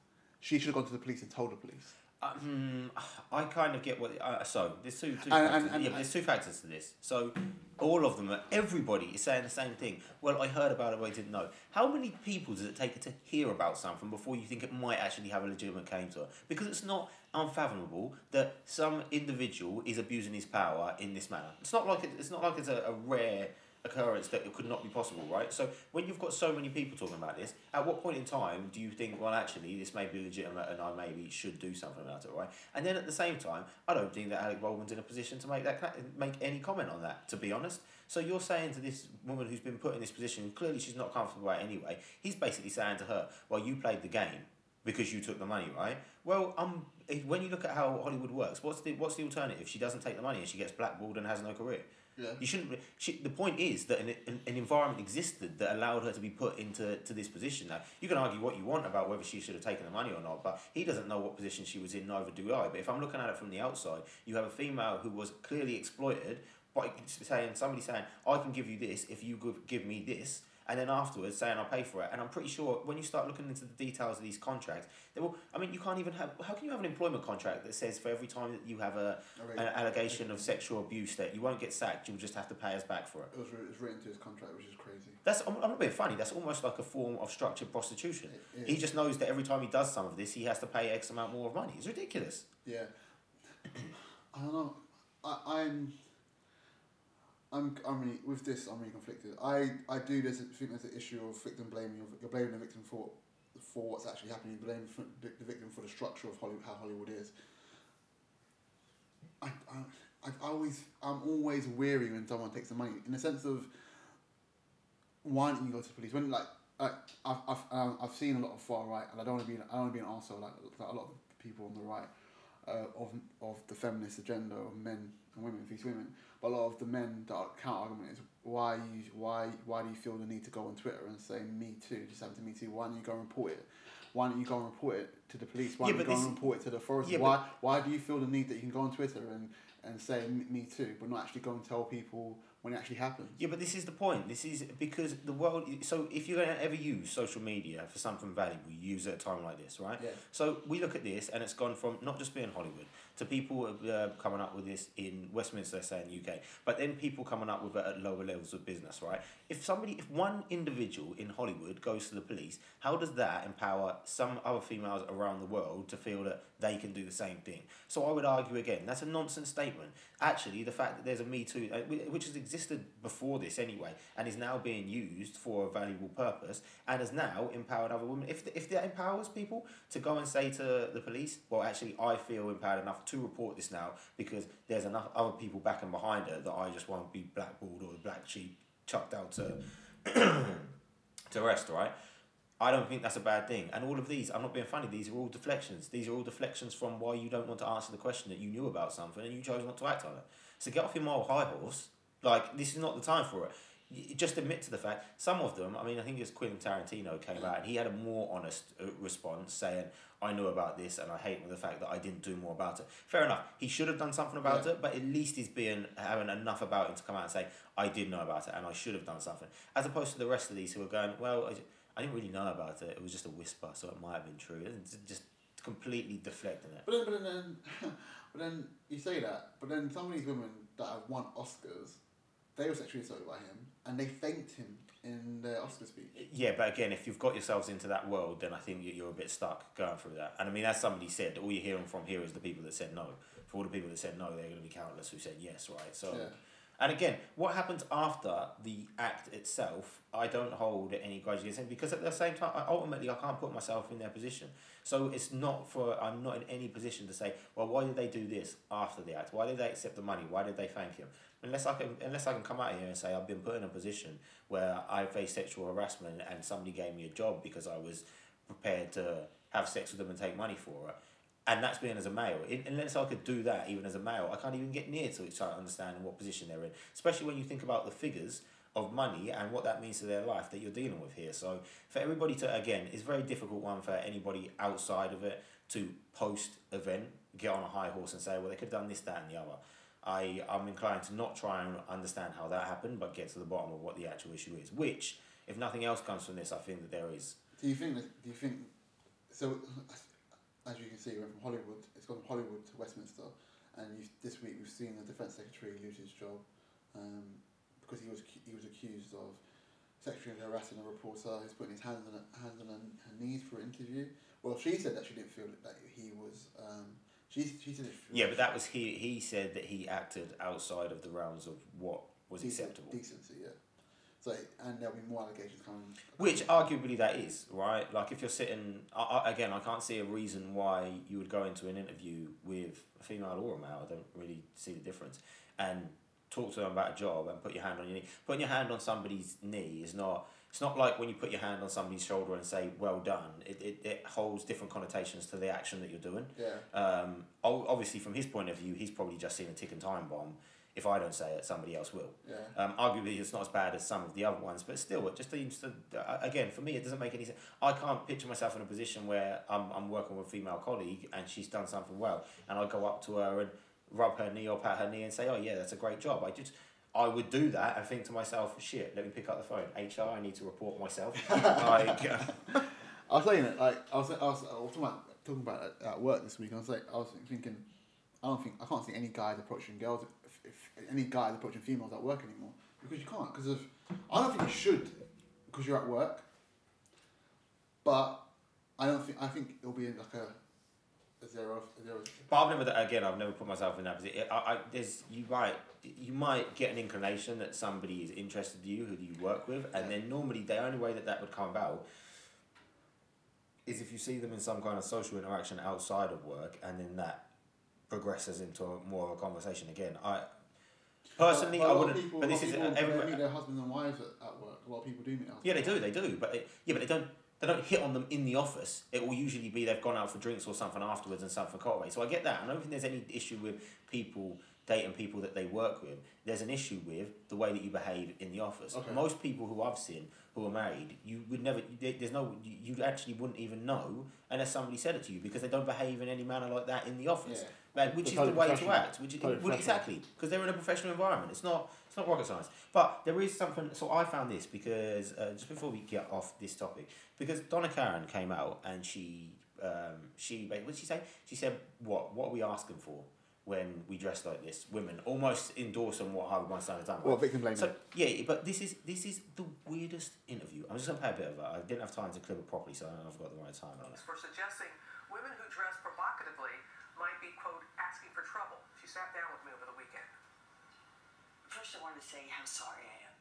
She should have gone to the police and told the police. I kind of get what... there's two factors. There's two factors to this. So, all of them, everybody is saying the same thing. Well, I heard about it, but I didn't know. How many people does it take to hear about something before you think it might actually have a legitimate claim to it? Because it's not unfathomable that some individual is abusing his power in this manner. It's not like it's a rare occurrence that it could not be possible, right? So when you've got so many people talking about this, at what point in time do you think, well, actually, this may be legitimate and I maybe should do something about it, right? And then at the same time, I don't think that Alec Baldwin's in a position to make any comment on that, to be honest. So you're saying to this woman who's been put in this position, clearly she's not comfortable about it anyway, he's basically saying to her, well, you played the game because you took the money, right? Well, when you look at how Hollywood works, what's the alternative? She doesn't take the money and she gets blackballed and has no career. Yeah. You shouldn't. The point is that an environment existed that allowed her to be put into this position. Now you can argue what you want about whether she should have taken the money or not, but he doesn't know what position she was in. Neither do I. But if I'm looking at it from the outside, you have a female who was clearly exploited by somebody saying, "I can give you this if you give me this," and then afterwards saying I'll pay for it. And I'm pretty sure when you start looking into the details of these contracts, they will. I mean, you can't even have. How can you have an employment contract that says for every time that you have an allegation of sexual abuse that you won't get sacked, you'll just have to pay us back for it? It was written to his contract, which is crazy. I'm not being funny. That's almost like a form of structured prostitution. He just knows that every time he does some of this, he has to pay X amount more of money. It's ridiculous. Yeah. I don't know. I'm really, with this, I'm really conflicted. I think there's an issue of victim blaming. You're blaming the victim for what's actually happening. You're blaming the victim for the structure of Hollywood, how Hollywood is. I'm always weary when someone takes the money, in the sense of, why don't you go to the police? When I've seen a lot of far right, and I don't want to be an arsehole like a lot of people on the right. Of the feminist agenda of men and women versus women, but a lot of the men that counter argument is why do you feel the need to go on Twitter and say Me Too? Just happened to Me Too. Why don't you go and report it? Why don't you go and report it to the police? Why don't you go and report it to the authorities? Yeah, why do you feel the need that you can go on Twitter and say Me Too, but not actually go and tell people when it actually happens? Yeah, but this is the point. This is because the world... So if you're going to ever use social media for something valuable, you use it at a time like this, right? Yeah. So we look at this, and it's gone from not just being Hollywood to people coming up with this in Westminster, say, in the UK, but then people coming up with it at lower levels of business, right? If one individual in Hollywood goes to the police, how does that empower some other females around the world to feel that they can do the same thing? So I would argue again, that's a nonsense statement. Actually, the fact that there's a Me Too, which has existed before this anyway, and is now being used for a valuable purpose, and has now empowered other women. If that empowers people to go and say to the police, well, actually, I feel empowered enough to report this now because there's enough other people back and behind her that I just won't be blackballed or the black sheep chucked out to rest, right? I don't think that's a bad thing. And all of these, I'm not being funny, these are all deflections. These are all deflections from why you don't want to answer the question that you knew about something and you chose not to act on it. So get off your moral high horse. Like, this is not the time for it. You just admit to the fact. Some of them, I mean, I think it was Quentin Tarantino came out and he had a more honest response saying, I knew about this and I hate the fact that I didn't do more about it. Fair enough. He should have done something about it, but at least he's having enough about him to come out and say, I did know about it and I should have done something. As opposed to the rest of these who are going, well, I didn't really know about it. It was just a whisper, so it might have been true. It's just completely deflecting it. But then you say that, but then some of these women that have won Oscars, they were sexually assaulted by him, and they thanked him in their Oscar speech. Yeah, but again, if you've got yourselves into that world, then I think you're a bit stuck going through that. And I mean, as somebody said, all you're hearing from here is the people that said no. For all the people that said no, they're going to be countless who said yes, right? So, yeah. And again, what happens after the act itself, I don't hold any grudge against him, because at the same time, ultimately, I can't put myself in their position. So it's not I'm not in any position to say, well, why did they do this after the act? Why did they accept the money? Why did they thank him? Unless I can come out here and say I've been put in a position where I faced sexual harassment and somebody gave me a job because I was prepared to have sex with them and take money for it. And that's being as a male. Unless I could do that even as a male, I can't even get near to start understanding what position they're in. Especially when you think about the figures of money and what that means to their life that you're dealing with here. So for everybody to, again, it's a very difficult one for anybody outside of it to post-event, get on a high horse and say, well, they could have done this, that and the other. I'm inclined to not try and understand how that happened, but get to the bottom of what the actual issue is. Which, if nothing else comes from this, I think that there is. Do you think... So... As you can see, we're from Hollywood. It's gone from Hollywood to Westminster, and this week we've seen the Defence Secretary lose his job because he was accused of sexually harassing a reporter who's putting his hands on her knees for an interview. Well, she said that she didn't feel that he was. She said. Yeah, but that was he. He said that he acted outside of the realms of what was acceptable. Decency, yeah. So, and there'll be more allegations coming. Which arguably that is, right? Like if you're sitting, again, I can't see a reason why you would go into an interview with a female or a male, I don't really see the difference, and talk to them about a job and put your hand on your knee. Putting your hand on somebody's knee is not, it's not like when you put your hand on somebody's shoulder and say, well done, it holds different connotations to the action that you're doing. Yeah. Obviously from his point of view, he's probably just seen a ticking time bomb. If I don't say it, somebody else will. Yeah. Arguably, it's not as bad as some of the other ones, but still, it just seems to... Again, for me, it doesn't make any sense. I can't picture myself in a position where I'm working with a female colleague and she's done something well, and I go up to her and rub her knee or pat her knee and say, oh, yeah, that's a great job. I just... I would do that and think to myself, shit, let me pick up the phone. HR, I need to report myself. Like, I was saying that, like, I was talking about at work this week, and I was thinking, I can't see any guys approaching girls, if any guys approaching females at work anymore, because you can't, I don't think you should, because you're at work, but I think it'll be like a zero. But I've never put myself in that position. You might get an inclination that somebody is interested in you, who you work with, and then normally the only way that would come about is if you see them in some kind of social interaction outside of work, and then that progresses into more of a conversation again. Personally, I wouldn't. People, but this is everywhere. Meet their husbands and wives at work. A lot of people do meet. Yeah, they do. But they don't. They don't hit on them in the office. It will usually be they've gone out for drinks or something afterwards and something cut away. So I get that. I don't think there's any issue with people dating people that they work with. There's an issue with the way that you behave in the office. Okay. Most people who I've seen who are married, you actually wouldn't even know unless somebody said it to you, because they don't behave in any manner like that in the office. Yeah. Like, which is the way to act. Exactly, because they're in a professional environment. It's not rocket science. But there is something... So I found this because, just before we get off this topic, because Donna Karan came out and what did she say? She said, what are we asking for when we dress like this? Women almost endorsing what Harvey Weinstein has done. Well, victim blaming. So, yeah, but this is the weirdest interview. I'm just going to play a bit of it. I didn't have time to clip it properly, so I don't know if I've got the right time on it. For suggesting women who dress provocatively might be, quote, asking for trouble. She sat down with me over the weekend. First, I wanted to say how sorry I am.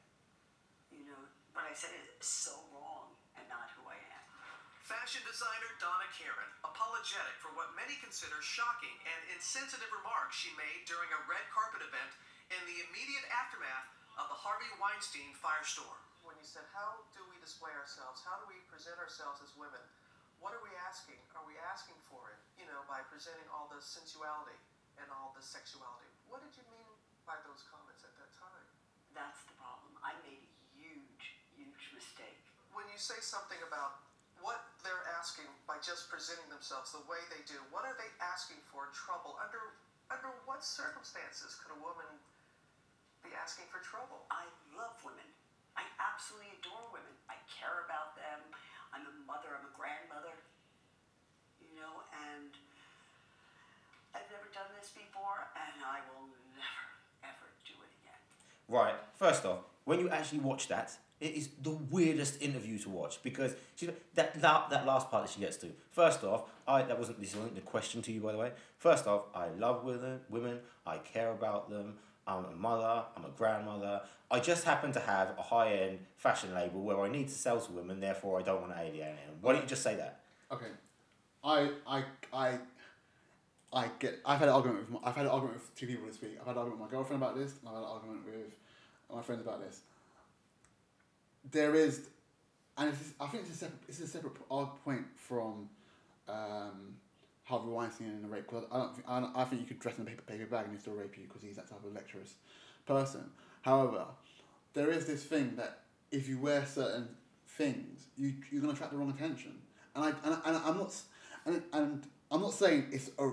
You know, what I said is so wrong and not who I am. Fashion designer Donna Karan, apologetic for what many consider shocking and insensitive remarks she made during a red carpet event in the immediate aftermath of the Harvey Weinstein firestorm. When you said, how do we display ourselves? How do we present ourselves as women? What are we asking? Are we asking for it, you know, by presenting all the sensuality and all the sexuality? What did you mean by those comments at that time? That's the problem. I made a huge, huge mistake. When you say something about what they're asking by just presenting themselves the way they do, what are they asking for trouble? Under what circumstances could a woman be asking for trouble? I love women. I absolutely adore women. I care about them. I'm a mother, I'm a grandmother, you know, and I've never done this before, and I will never, ever do it again. Right, first off, when you actually watch that, it is the weirdest interview to watch, because that last part that she gets to. First off, this wasn't the question to you, by the way. First off, I love women, I care about them. I'm a mother, I'm a grandmother. I just happen to have a high-end fashion label where I need to sell to women, therefore I don't want to alienate them. Why don't you just say that? Okay. I've had an argument with two people this week. I've had an argument with my girlfriend about this, and I've had an argument with my friends about this. I think it's a separate point from Harvey Weinstein and the rape, because I think you could dress in a paper bag and he'll still rape you, because he's that type of lecherous person. However, there is this thing that if you wear certain things, you're gonna attract the wrong attention. And I'm not saying it's a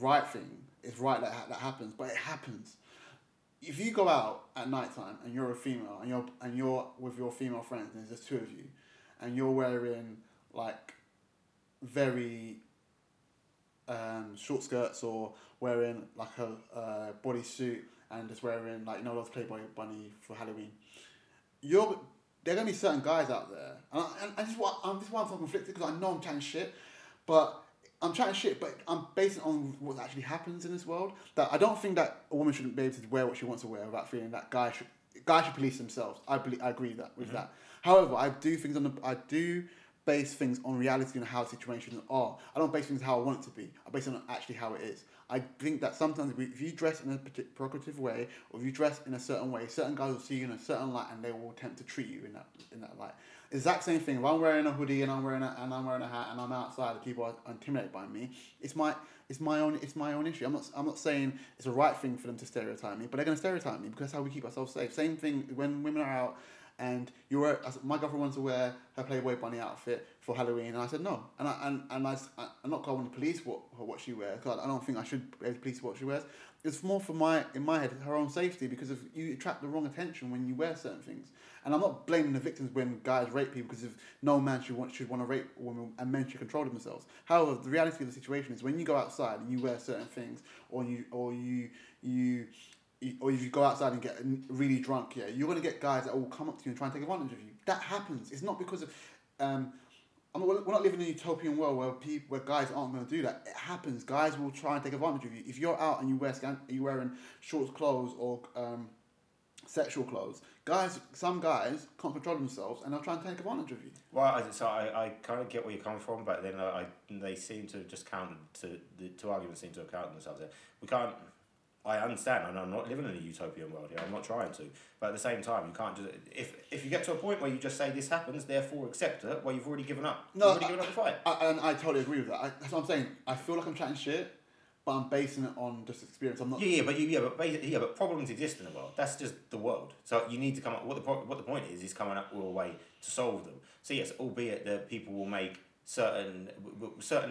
right thing. It's right that happens, but it happens. If you go out at nighttime and you're a female and you're with your female friends and there's just two of you, and you're wearing like very short skirts, or wearing like a bodysuit and just wearing like, you know, those Playboy bunny for Halloween. There are gonna be certain guys out there, and this is why I'm so conflicted, because I know I'm chatting shit, but I'm basing it on what actually happens in this world. That I don't think that a woman shouldn't be able to wear what she wants to wear without feeling that guys should police themselves. I agree with that. However, I do base things on reality and how situations are. I don't base things how I want it to be. I base it on actually how it is. I think that sometimes if you dress in a provocative way, or if you dress in a certain way, certain guys will see you in a certain light and they will attempt to treat you in that light. Exact same thing. If I'm wearing a hoodie and I'm wearing a hat and I'm outside and people are intimidated by me, it's my own issue. I'm not saying it's the right thing for them to stereotype me, but they're going to stereotype me, because that's how we keep ourselves safe. Same thing when women are out and you were, my girlfriend wants to wear her Playboy bunny outfit for Halloween, and I said no, and I'm not going to police what she wears, because I don't think I should police what she wears. It's more for in my head her own safety, because if you attract the wrong attention when you wear certain things. And I'm not blaming the victims when guys rape people, because if no man should want to rape women, and men should control themselves. However, the reality of the situation is when you go outside and you wear certain things, or if you go outside and get really drunk, yeah, you're going to get guys that will come up to you and try and take advantage of you. That happens. It's not because of... we're not living in a utopian world where guys aren't going to do that. It happens. Guys will try and take advantage of you. If you're out and you're wearing short clothes or sexual clothes, some guys can't control themselves and they'll try and take advantage of you. Well, so I kind of get where you're coming from, but then they seem to just counter to the two arguments seem to have countered themselves. We can't. I understand, and I'm not living in a utopian world here. I'm not trying to, but at the same time, you can't just if you get to a point where you just say this happens, therefore accept it. Well, you've already given up. No, you've already given up the fight. I totally agree with that. That's what I'm saying. I feel like I'm chatting shit, but I'm basing it on just experience. I'm not. But problems exist in the world. That's just the world. So you need to come up. What the point is coming up with a way to solve them. So yes, albeit that people will make certain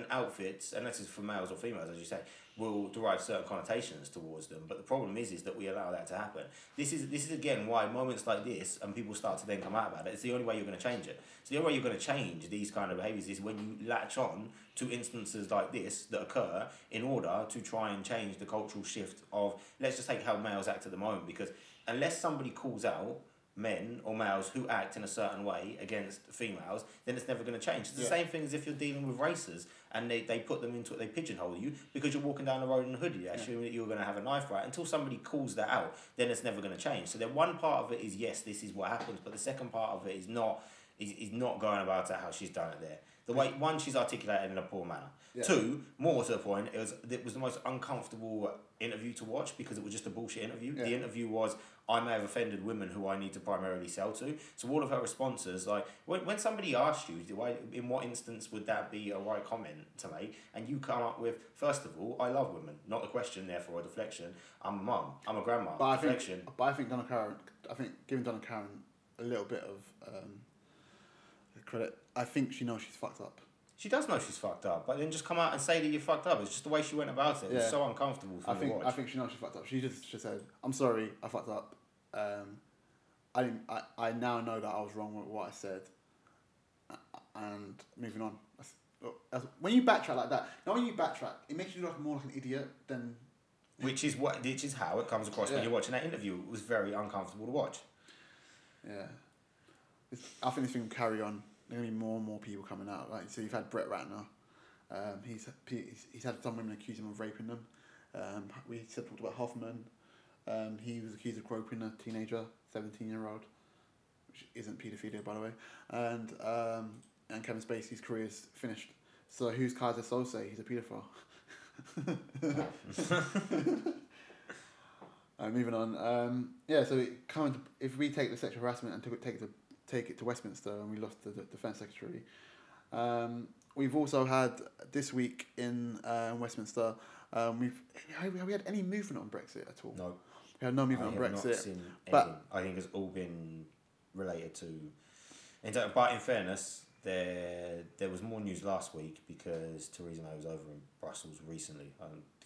outfits, and this is for males or females, as you say, will derive certain connotations towards them. But the problem is that we allow that to happen. This is again why moments like this, and people start to then come out about it, it's the only way you're going to change it. So the only way you're going to change these kind of behaviours is when you latch on to instances like this that occur in order to try and change the cultural shift of, let's just take how males act at the moment, because unless somebody calls out men or males who act in a certain way against females, then it's never going to change. It's the same thing as if you're dealing with races and they put them into it, they pigeonhole you because you're walking down the road in a hoodie, assuming that you're going to have a knife fight. Until somebody calls that out, then it's never going to change. So then one part of it is, yes, this is what happens, but the second part of it is not going about it how she's done it there. The way, one, she's articulated in a poor manner. Yeah. Two, more to the point, it was the most uncomfortable interview to watch because it was just a bullshit interview. Yeah. The interview was, I may have offended women who I need to primarily sell to. So all of her responses, like, when somebody asked you, in what instance would that be a right comment to make? And you come up with, first of all, I love women. Not a question, therefore a deflection. I'm a mum. I'm a grandma. I think giving Donna Karan a little bit of... credit. I think she knows she's fucked up. She does know she's fucked up, but then just come out and say that you're fucked up. It's just the way she went about it. Yeah. It's so uncomfortable for me to watch. I think she knows she's fucked up. She just said, "I'm sorry, I fucked up. I now know that I was wrong with what I said." And moving on. When you backtrack like that, it makes you look more like an idiot than. Which is how it comes across when you're watching that interview. It was very uncomfortable to watch. Yeah, I think this thing will carry on. There's going to be more and more people coming out. Like, so you've had Brett Ratner. He's had some women accuse him of raping them. We talked about Hoffman. He was accused of groping a teenager, 17-year-old, which isn't paedophilia, by the way. And Kevin Spacey's career's finished. So who's Kaiser Sose? He's a paedophile. Moving on. So if we take the sexual harassment and take it to Westminster, and we lost the Defence Secretary. We've also had this week in Westminster. Have we had any movement on Brexit at all? No, we had no movement on Brexit. Not seen, but I think it's all been related to. But in fairness, there was more news last week because Theresa May was over in Brussels recently.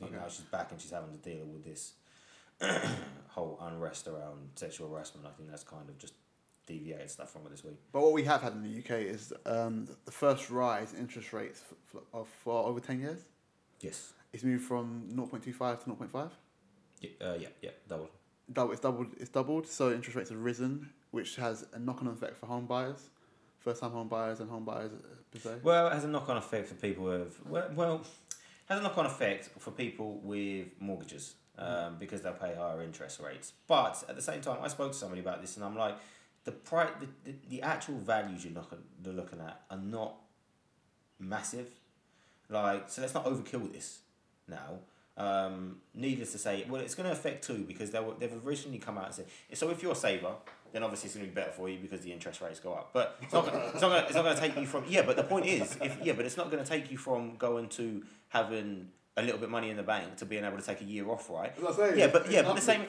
Now she's back and she's having to deal with this whole unrest around sexual harassment. I think that's kind of just deviated stuff from it this week. But what we have had in the UK is the first rise in interest rates for over 10 years. Yes. It's moved from 0.25 to 0.5. Doubled. It's doubled. So interest rates have risen, which has a knock-on effect for home buyers, first-time home buyers and home buyers per se. Well, it has a knock-on effect for people with... mortgages because they'll pay higher interest rates. But at the same time, I spoke to somebody about this and I'm like... The actual values you're looking at are not massive. So let's not overkill this now. Needless to say, well, it's going to affect too because they've originally come out and said, so if you're a saver, then obviously it's going to be better for you because the interest rates go up. But it's not going to take you from... But the point is, but it's not going to take you from going to having... a little bit of money in the bank to being able to take a year off, right? As I say,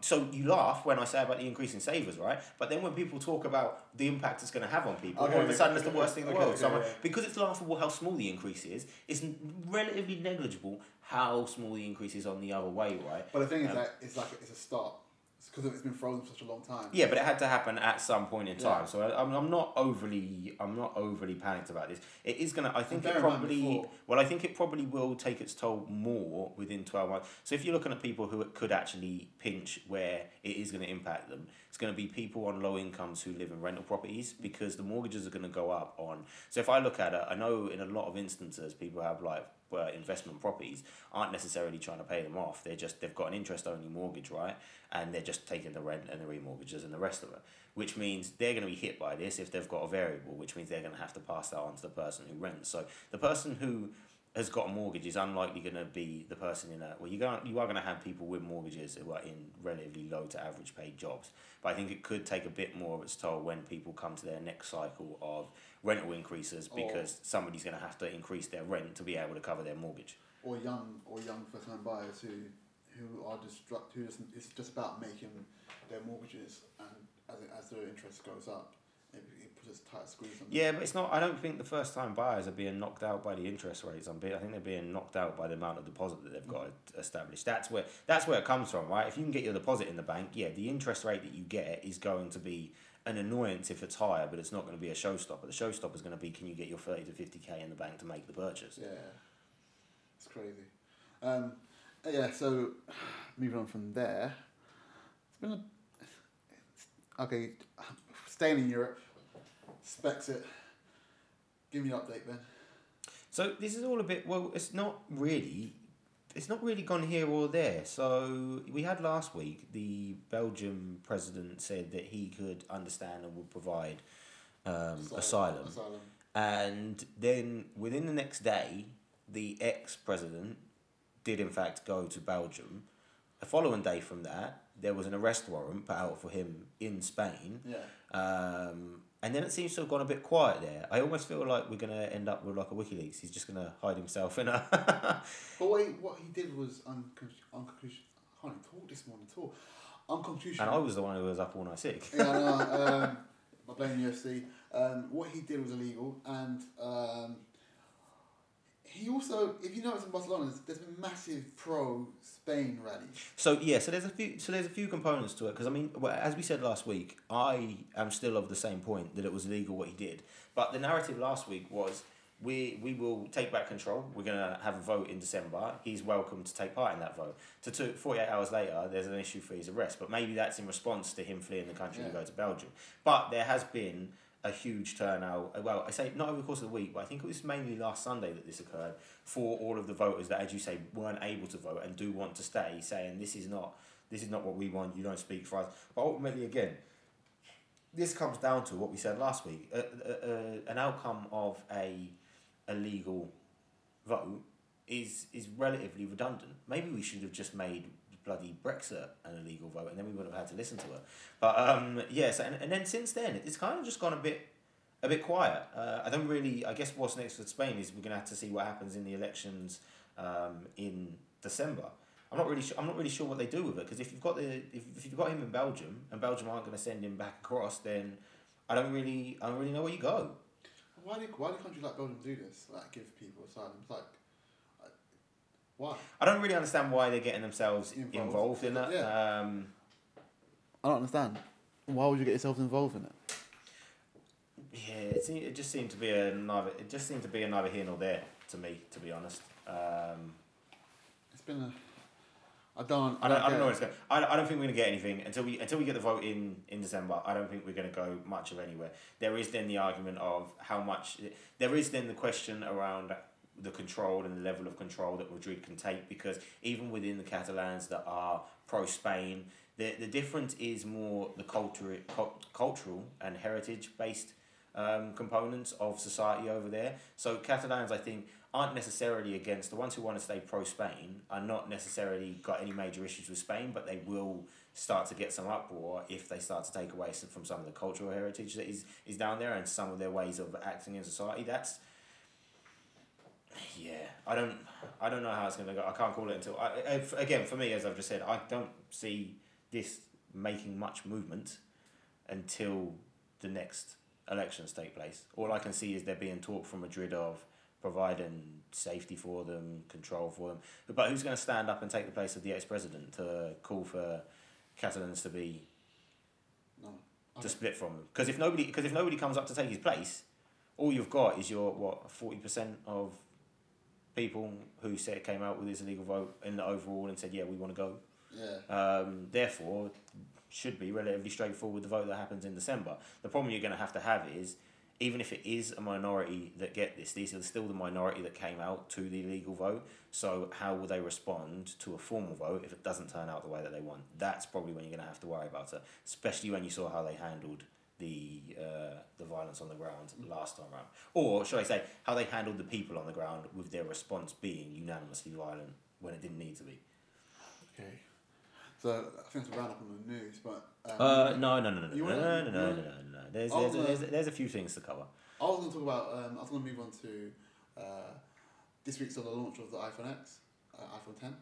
so you laugh when I say about the increase in savers, right? But then when people talk about the impact it's going to have on people, all of a sudden it's the worst thing in the world. Because it's laughable how small the increase is, it's relatively negligible how small the increase is on the other way, right? But the thing is that it's a start. Because it's been frozen for such a long time. Yeah, but it had to happen at some point in time. So I'm not overly panicked about this. It is gonna. I think it probably will take its toll more within 12 months. So if you're looking at people who it could actually pinch, where it is going to impact them, it's going to be people on low incomes who live in rental properties, because the mortgages are going to go up on. So if I look at it, I know in a lot of instances people have investment properties aren't necessarily trying to pay them off. They've got an interest only mortgage, right? And they're just taking the rent and the remortgages and the rest of it, which means they're going to be hit by this if they've got a variable, which means they're going to have to pass that on to the person who rents. So the person who has got a mortgage is unlikely going to be the person in you are going to have people with mortgages who are in relatively low to average paid jobs. But I think it could take a bit more of its toll when people come to their next cycle of rental increases, because somebody's going to have to increase their rent to be able to cover their mortgage. Or young first-time buyers who just about making their mortgages, and as their interest goes up, it puts a tight squeeze on them. Yeah, but it's not. I don't think the first-time buyers are being knocked out by the interest rates. I think they're being knocked out by the amount of deposit that they've got to establish. That's where it comes from, right? If you can get your deposit in the bank, yeah, the interest rate that you get is going to be an annoyance if it's higher, but it's not going to be a showstopper. The showstopper is going to be, can you get your 30 to 50k in the bank to make the purchase? Yeah, it's crazy. So moving on from there, staying in Europe, Spexit. Give me an update, Ben. So this is all a bit, it's not really gone here or there. So we had last week, the Belgium president said that he could understand and would provide asylum. And then within the next day, the ex-president did in fact go to Belgium. The following day from that, there was an arrest warrant put out for him in Spain. Yeah. And then it seems to have gone a bit quiet there. I almost feel like we're going to end up with like a WikiLeaks. He's just going to hide himself in a... But what he did was unconstitutional. I can't even talk this morning at all. Unconstitutional. And I was the one who was up all night sick. Yeah, I blame the UFC. What he did was illegal. And he also, if you notice in Barcelona, there's been massive pro-Spain rallies. So there's a few components to it. Because, as we said last week, I am still of the same point that it was illegal what he did. But the narrative last week was, we will take back control. We're going to have a vote in December. He's welcome to take part in that vote. 48 hours later, there's an issue for his arrest. But maybe that's in response to him fleeing the country to go to Belgium. But there has been a huge turnout. Well, I say not over the course of the week, but I think it was mainly last Sunday that this occurred, for all of the voters that, as you say, weren't able to vote and do want to stay, saying this is not what we want. You don't speak for us. But ultimately, again, this comes down to what we said last week: an outcome of a legal vote is relatively redundant. Maybe we should have just made bloody Brexit an illegal vote, and then we would have had to listen to it. But and then since then, it's kind of just gone a bit quiet. I guess what's next for Spain is we're going to have to see what happens in the elections in December. I'm not really sure what they do with it, because if you've got him in Belgium and Belgium aren't going to send him back across, then I don't really know where you go. Why do countries like Belgium do this? Like, give people asylum? Why? I don't really understand why they're getting themselves involved in that. Yeah. I don't understand. Why would you get yourself involved in it? Yeah, it just seemed to be neither here nor there to me, to be honest. It's been a... I don't know where it's going. I don't think we're going to get anything until we get the vote in December. I don't think we're going to go much of anywhere. There is then the argument of how much... There is then the question around the control and the level of control that Madrid can take, because even within the Catalans that are pro-Spain, the difference is more the cultural and heritage-based components of society over there. So Catalans, I think, aren't necessarily against... The ones who want to stay pro-Spain are not necessarily got any major issues with Spain, but they will start to get some uproar if they start to take away from some of the cultural heritage that is down there and some of their ways of acting in society. That's... Yeah, I don't know how it's going to go. I can't call it until... Again, for me, as I've just said, I don't see this making much movement until the next elections take place. All I can see is they're being talked from Madrid of providing safety for them, control for them. But who's going to stand up and take the place of the ex-president to call for Catalans to be... No. Okay. To split from them? Because if nobody comes up to take his place, all you've got is your, 40% of people who said came out with this illegal vote in the overall and said, yeah, we want to go. Yeah. Therefore, should be relatively straightforward, the vote that happens in December. The problem you're going to have is, even if it is a minority that get this, these are still the minority that came out to the illegal vote. So how will they respond to a formal vote if it doesn't turn out the way that they want? That's probably when you're going to have to worry about it, especially when you saw how they handled the violence on the ground last time round. Or, shall I say, how they handled the people on the ground with their response being unanimously violent when it didn't need to be. Okay. So, I think it's a round up on the news, but... No. There's a few things to cover. I was going to talk about... I was going to move on to... this week's on the launch of the iPhone X, iPhone 10.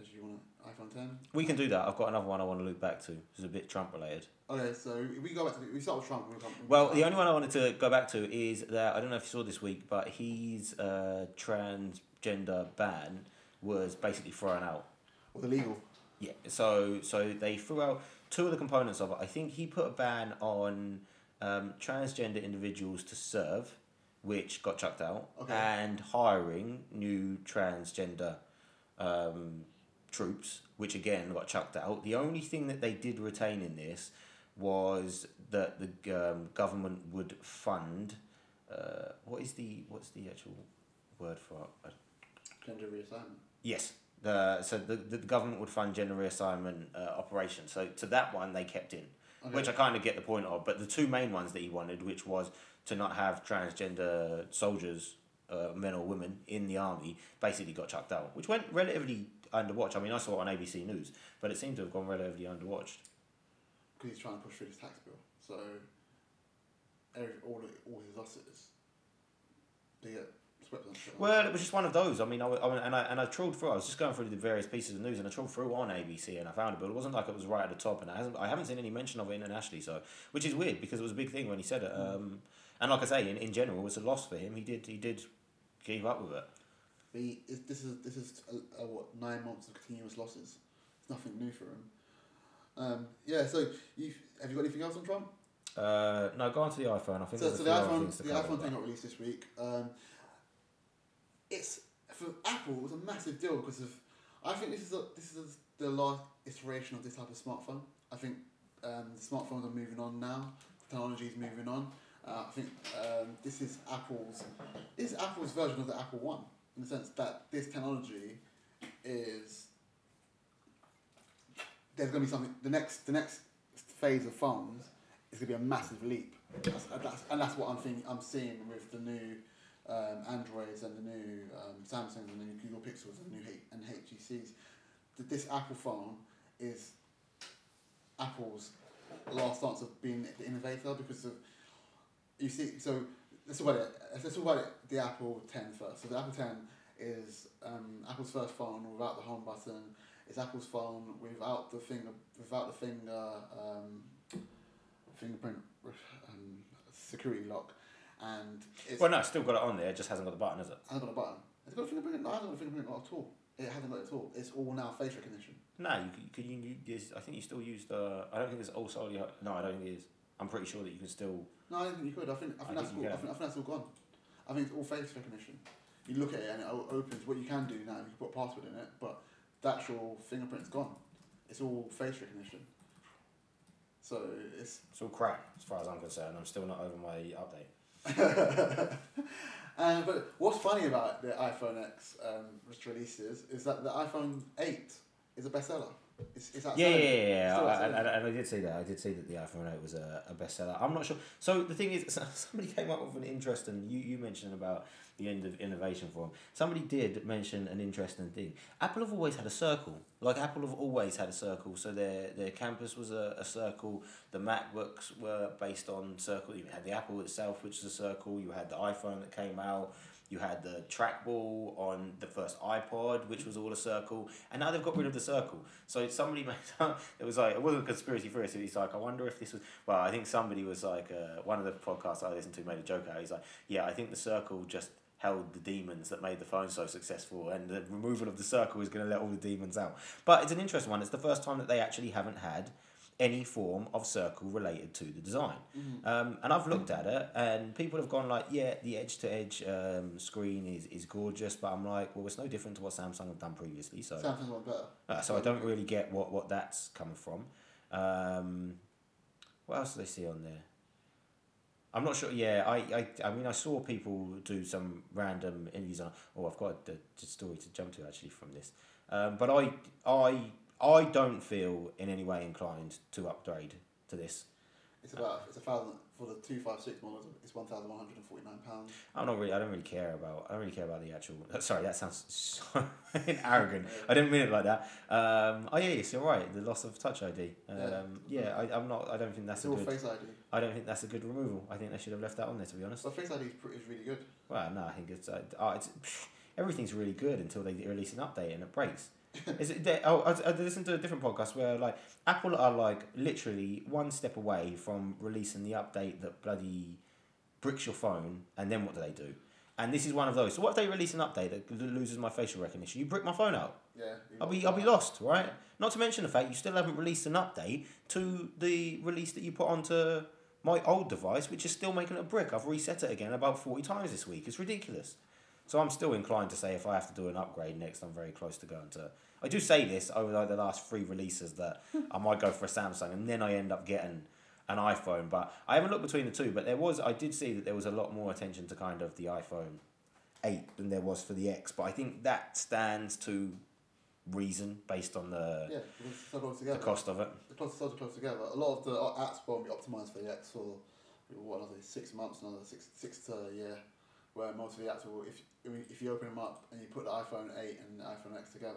As you want iPhone 10. We can do that. I've got another one I want to loop back to. It's a bit Trump related. Okay, so if we go back to... We start with Trump. The only one I wanted to go back to is that... I don't know if you saw this week, but his transgender ban was basically thrown out. Was illegal. Yeah, so they threw out two of the components of it. I think he put a ban on transgender individuals to serve, which got chucked out, okay, and hiring new transgender troops, which again got chucked out. The only thing that they did retain in this was that the government would fund... What's the actual word for it? Gender reassignment. Yes. So the government would fund gender reassignment operations. So that one they kept in, okay, which I kind of get the point of. But the two main ones that he wanted, which was to not have transgender soldiers, men or women, in the army, basically got chucked out, which went relatively underwatched. I mean, I saw it on ABC News, but it seemed to have gone relatively underwatched. Because he's trying to push through his tax bill. So all his losses, they get... Well, it was just one of those. I mean, I trawled through. I was just going through the various pieces of news, and I trawled through on ABC, and I found it. But it wasn't like it was right at the top, and I haven't seen any mention of it internationally. So, which is weird because it was a big thing when he said it. And like I say, in general, it's a loss for him. He did give up with it. This is 9 months of continuous losses. It's nothing new for him. Yeah. So, have you got anything else on Trump? No. Go on to the iPhone. I think so. The iPhone thing got released this week. It's for Apple. It was a massive deal because of... I think this is the last iteration of this type of smartphone. I think smartphones are moving on now. Technology is moving on. I think this is Apple's version of the Apple One, in the sense that this technology is... There's going to be something. The next phase of phones is going to be a massive leap. That's what I'm thinking. I'm seeing with the new Androids and the new Samsungs and the new Google Pixels and the new HTCs. This Apple phone is Apple's last chance of being the innovator because of... You see, so let's talk about it, the Apple 10 first. So the Apple 10 is Apple's first phone without the home button. It's Apple's phone without the fingerprint security lock. And it's still got it on there. It just hasn't got the button, has it? Hasn't got a button. It's got a fingerprint. No, it hasn't got a fingerprint at all. It hasn't got it at all. It's all now face recognition. No, I think you still use the... I don't think it's all solely... No, I don't think it is. I'm pretty sure that you can still... No, I don't think you could. I think that's all gone. I think it's all face recognition. You look at it and it opens. What you can do now, you can put a password in it, but the actual fingerprint's gone. It's all face recognition. So it's all crap, as far as I'm concerned. I'm still not over my update. But what's funny about the iPhone X which releases is that the iPhone 8 is a bestseller. I did see that. I did see that the iPhone 8 was a bestseller. I'm not sure. So the thing is, somebody came up with an interesting... You mentioned about the end of innovation for them. Somebody did mention an interesting thing. Apple have always had a circle. So their campus was a circle. The MacBooks were based on circle. You had the Apple itself, which is a circle. You had the iPhone that came out. You had the trackball on the first iPod, which was all a circle, and now they've got rid of the circle. So somebody made, it was like, it wasn't a conspiracy theorist, he's like, I wonder if this was, well, I think somebody was like, one of the podcasts I listened to made a joke out, he's like, yeah, I think the circle just held the demons that made the phone so successful, and the removal of the circle is going to let all the demons out. But it's an interesting one. It's the first time that they actually haven't had any form of circle related to the design. Mm-hmm. And I've looked at it, and people have gone like, yeah, the edge-to-edge screen is gorgeous, but I'm like, well, it's no different to what Samsung have done previously. So Samsung's a lot better. So I don't really get what that's coming from. What else do they see on there? I'm not sure. Yeah, I mean, I saw people do some random interviews on. Oh, I've got a story to jump to actually from this. But I don't feel in any way inclined to upgrade to this. It's £1,000 for the 256 model. It's £1,149. I don't really care about the actual. Sorry, that sounds so arrogant. I didn't mean it like that. Oh yeah, you're right. The loss of Touch ID. I don't think that's it's a all good. Face ID. I don't think that's a good removal. I think they should have left that on there, to be honest. Well, Face ID is really good. Well, no, I think everything's really good until they release an update and it breaks. I listened to a different podcast where like Apple are like literally one step away from releasing the update that bloody bricks your phone, and then what do they do? And this is one of those. So what if they release an update that loses my facial recognition? You brick my phone out. Yeah. I'll be lost, right? Not to mention the fact you still haven't released an update to the release that you put onto my old device, which is still making it a brick. I've reset it again about 40 times this week. It's ridiculous. So I'm still inclined to say if I have to do an upgrade next, I'm very close to going to. I do say this over like the last 3 releases that I might go for a Samsung, and then I end up getting an iPhone. But I haven't looked between the two. But I did see that there was a lot more attention to kind of the iPhone 8 than there was for the X. But I think that stands to reason based on the cost of it. The cost is close together. A lot of the apps won't be optimised for the X for another 6 months, another six to a year. Where most of the apps will, if you open them up and you put the iPhone 8 and the iPhone X together,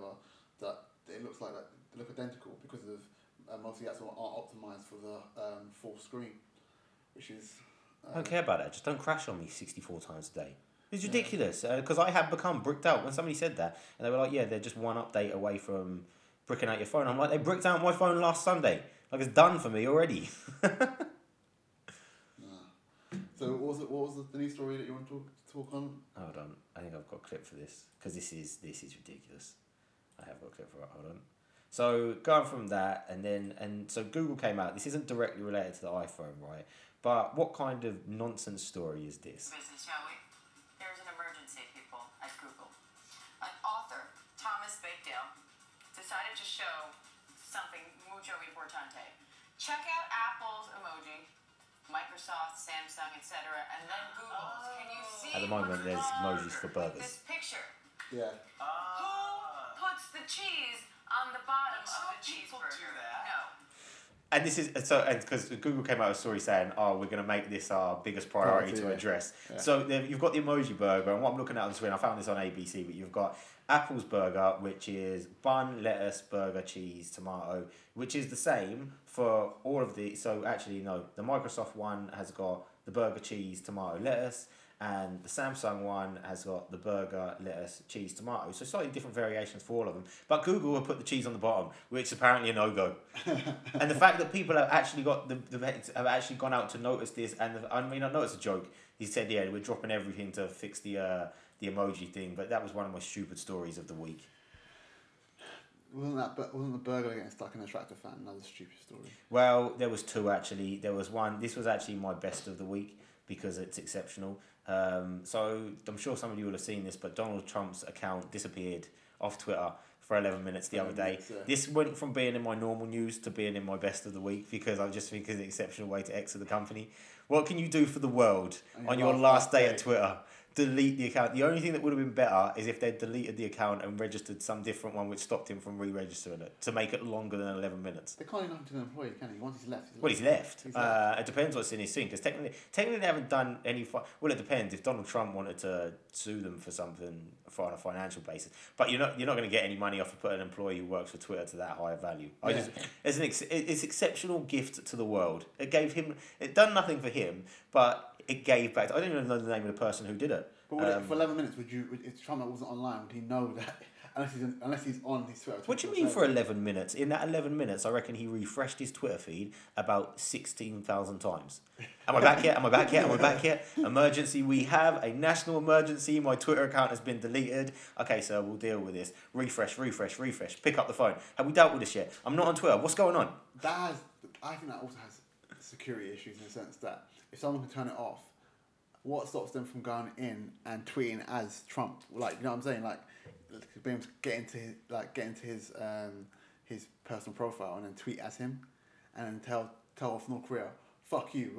that it looks like that, they look identical because of most of the apps aren't optimised for the full screen, which is. I don't care about that. Just don't crash on me 64 times a day. It's ridiculous because I have become bricked out when somebody said that, and they were like, "Yeah, they're just one update away from bricking out your phone." I'm like, "They bricked out my phone last Sunday. Like it's done for me already." So what was the new story that you want to talk on? Hold on, I think I've got a clip for this because this is ridiculous. I have got a clip for it. Hold on. So going from that and so Google came out. This isn't directly related to the iPhone, right? But what kind of nonsense story is this? Business, shall we? There's an emergency, people, at Google. An author, Thomas Bakedale, decided to show something mucho importante. Check out Apple's emoji. Microsoft, Samsung, etc., and then Google. Oh. Can you see? At the moment, there's emojis for burgers. This picture. Yeah. Who puts the cheese on the bottom of a cheeseburger? No. And this is so, and because Google came out with a story saying, "Oh, we're going to make this our biggest priority to address." Yeah. So you've got the emoji burger, and what I'm looking at on the screen, I found this on ABC, but you've got Apple's burger, which is bun, lettuce, burger, cheese, tomato, which is the same for all of the. So actually, no, the Microsoft one has got the burger, cheese, tomato, lettuce, and the Samsung one has got the burger, lettuce, cheese, tomato. So slightly different variations for all of them. But Google will put the cheese on the bottom, which is apparently a no-go. And the fact that people have actually have actually gone out to notice this, and I know it's a joke. He said, yeah, we're dropping everything to fix the emoji thing, but that was one of my stupid stories of the week. Wasn't the burger getting stuck in a tractor fan another stupid story? Well, there was two actually. There was one. This was actually my best of the week because it's exceptional. So I'm sure some of you will have seen this, but Donald Trump's account disappeared off Twitter for 11 minutes the other day. Yeah. This went from being in my normal news to being in my best of the week because I just think it's an exceptional way to exit the company. What can you do for the world on your last day at Twitter? Delete the account. The only thing that would have been better is if they deleted the account and registered some different one which stopped him from re-registering it to make it longer than 11 minutes. They can't even have to an employee, can he? Once he's left. It depends what's in his sink. Because technically they haven't done any... Well, it depends. If Donald Trump wanted to sue them for something on a financial basis. But you're not going to get any money off of putting an employee who works for Twitter to that high value. Yeah. It's an exceptional gift to the world. It done nothing for him, But it gave back. I don't even know the name of the person who did it. But would it, for 11 minutes, would you? If Trump wasn't online, would he know that? Unless he's on his Twitter. What do you mean for 11 minutes? In that 11 minutes, I reckon he refreshed his Twitter feed about 16,000 times. Am I back yet? Emergency. We have a national emergency. My Twitter account has been deleted. Okay, so we'll deal with this. Refresh. Pick up the phone. Have we dealt with this yet? I'm not on Twitter. What's going on? I think that also has security issues in the sense that if someone can turn it off, what stops them from going in and tweeting as Trump? Like, you know what I'm saying? Like, being able to get into his personal profile and then tweet at him, and then tell off North Korea, fuck you.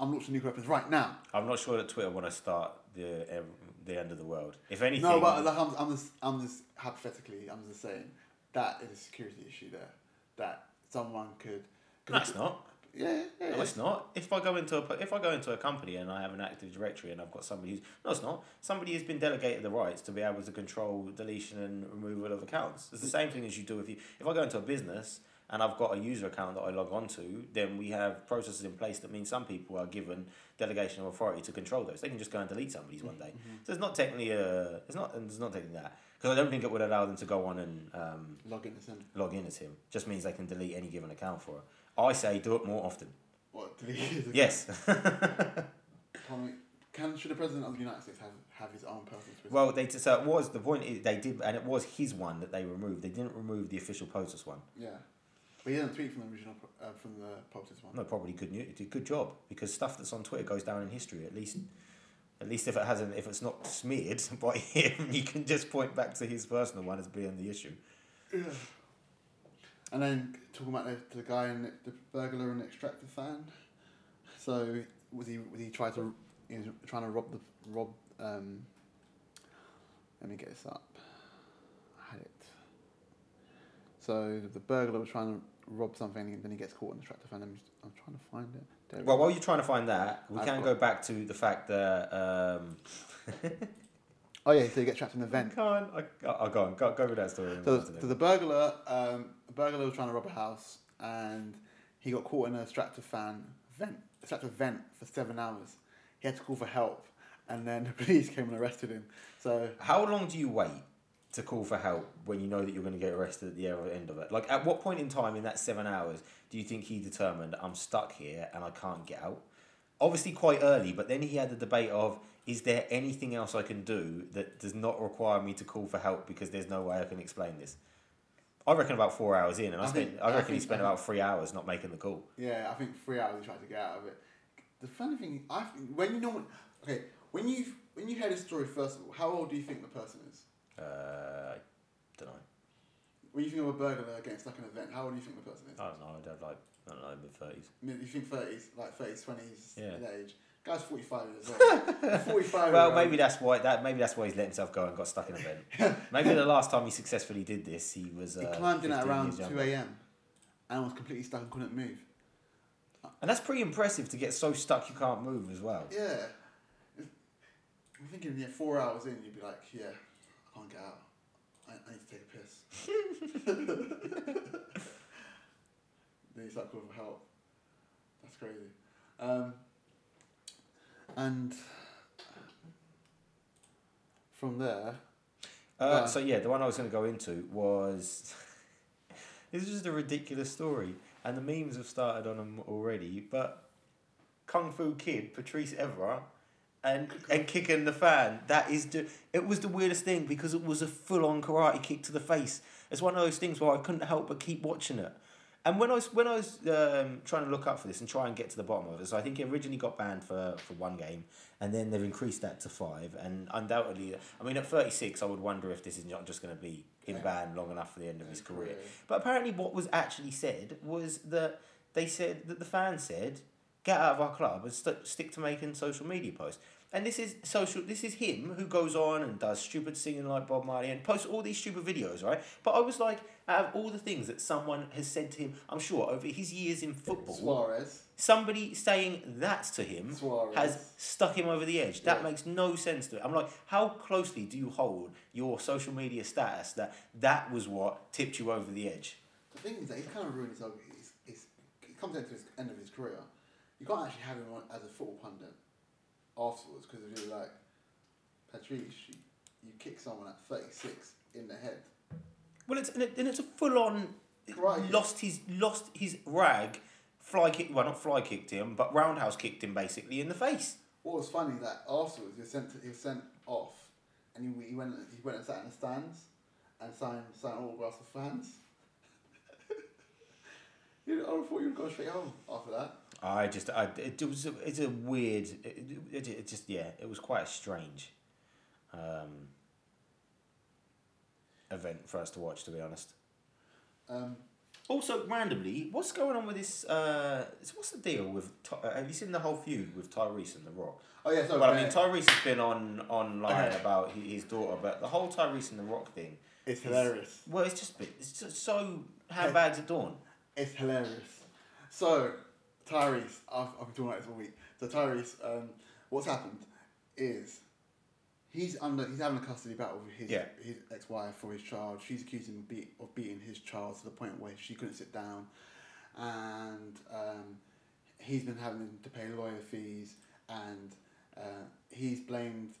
I'm launching nuclear weapons right now. I'm not sure that Twitter want to start the end of the world. If anything, no. But like, I'm just hypothetically, I'm just saying that is a security issue there that someone could. No, it's not. Yeah. No, it's not. If I go into a company and I have an active directory and I've got somebody who's... No, it's not. Somebody who's been delegated the rights to be able to control deletion and removal of accounts. It's the same thing as you do if I go into a business and I've got a user account that I log on to, then we have processes in place that mean some people are given delegation of authority to control those. They can just go and delete somebody's one day. Mm-hmm. So it's not technically that. Because I don't think it would allow them to go on and... Log in as him. Just means they can delete any given account for it. I say do it more often. What? Yes. Should the President of the United States have his own personal Twitter? Well, the point is, it was his one that they removed. They didn't remove the official POTUS one. Yeah. But he didn't tweet from the original, from the POTUS one. No, probably good news. It did a good job, because stuff that's on Twitter goes down in history, at least if it's not smeared by him, you can just point back to his personal one as being the issue. Yeah. And then talking about the guy in the burglar and extractor fan. So was he trying to rob? Let me get this up. I had it. So the burglar was trying to rob something, and then he gets caught in the extractor fan. I'm trying to find it. There well, while you're trying to find that, we can go back to the fact that. Oh yeah, so you get trapped in the vent. Go with that story. So the burglar, was trying to rob a house, and he got caught in a extractor vent for 7 hours. He had to call for help, and then the police came and arrested him. So how long do you wait to call for help when you know that you're going to get arrested at the end of it? Like, at what point in time in that 7 hours do you think he determined, I'm stuck here and I can't get out? Obviously quite early, but then he had the debate of, is there anything else I can do that does not require me to call for help because there's no way I can explain this? I reckon about 4 hours in, and I reckon he spent about 3 hours not making the call. Yeah, I think 3 hours he tried to get out of it. The funny thing, when you hear this story, first of all, how old do you think the person is? I don't know. When you think of a burglar getting stuck in an event, how old do you think the person is? I don't know, I'd have mid-30s. You think 30s, like 30s, 20s, yeah. In age. Guy's 45 years old. 45. Well, maybe that's why he's let himself go and got stuck in a vent. Maybe the last time he successfully did this, he was. He climbed in at around 2 a.m. and was completely stuck and couldn't move. And that's pretty impressive to get so stuck you can't move as well. Yeah, I'm thinking 4 hours in, you'd be like, yeah, I can't get out. I need to take a piss. Then he's like, calling for help. That's crazy. And from there... the one I was going to go into was... This is just a ridiculous story, and the memes have started on them already, but Kung Fu Kid, Patrice Evra, and kicking the fan, it was the weirdest thing, because it was a full-on karate kick to the face. It's one of those things where I couldn't help but keep watching it. And when I was trying to look up for this and try and get to the bottom of it, so I think it originally got banned for one game, and then they've increased that to 5. And undoubtedly, I mean, at 36, I would wonder if this is not just going to be in ban long enough for the end of his career. But apparently what was actually said was that they said that the fan said, get out of our club and stick to making social media posts. And this is him who goes on and does stupid singing like Bob Marley and posts all these stupid videos, right? But I was like, out of all the things that someone has said to him, I'm sure over his years in football, Suarez, somebody saying that to him, Suarez, has stuck him over the edge. That makes no sense to it. I'm like, how closely do you hold your social media status that was what tipped you over the edge? The thing is that he's kind of ruined his... He comes into the end of his career. You can't actually have him on as a football pundit afterwards, because if you're like, Patrice, you kick someone at 36 in the head. Well, it's a full-on right. lost his rag, not fly kicked him, but roundhouse kicked him basically in the face. What was funny that afterwards he was sent off, and he went and sat in the stands and signed autographs for fans. I thought you'd go straight home after that. It was quite a strange event for us to watch, to be honest. Also, randomly, what's going on with this? What's the deal with? Have you seen the whole feud with Tyrese and The Rock? Oh yeah, so. But I mean, Tyrese has been online about his daughter, but the whole Tyrese and The Rock thing. It's hilarious. Well, it's just so handbags at dawn. It's hilarious. So Tyrese, I've been talking about this all week. So Tyrese, what's happened is he's having a custody battle with his ex-wife for his child. She's accused him of beating his child to the point where she couldn't sit down, and he's been having to pay lawyer fees, and he's blamed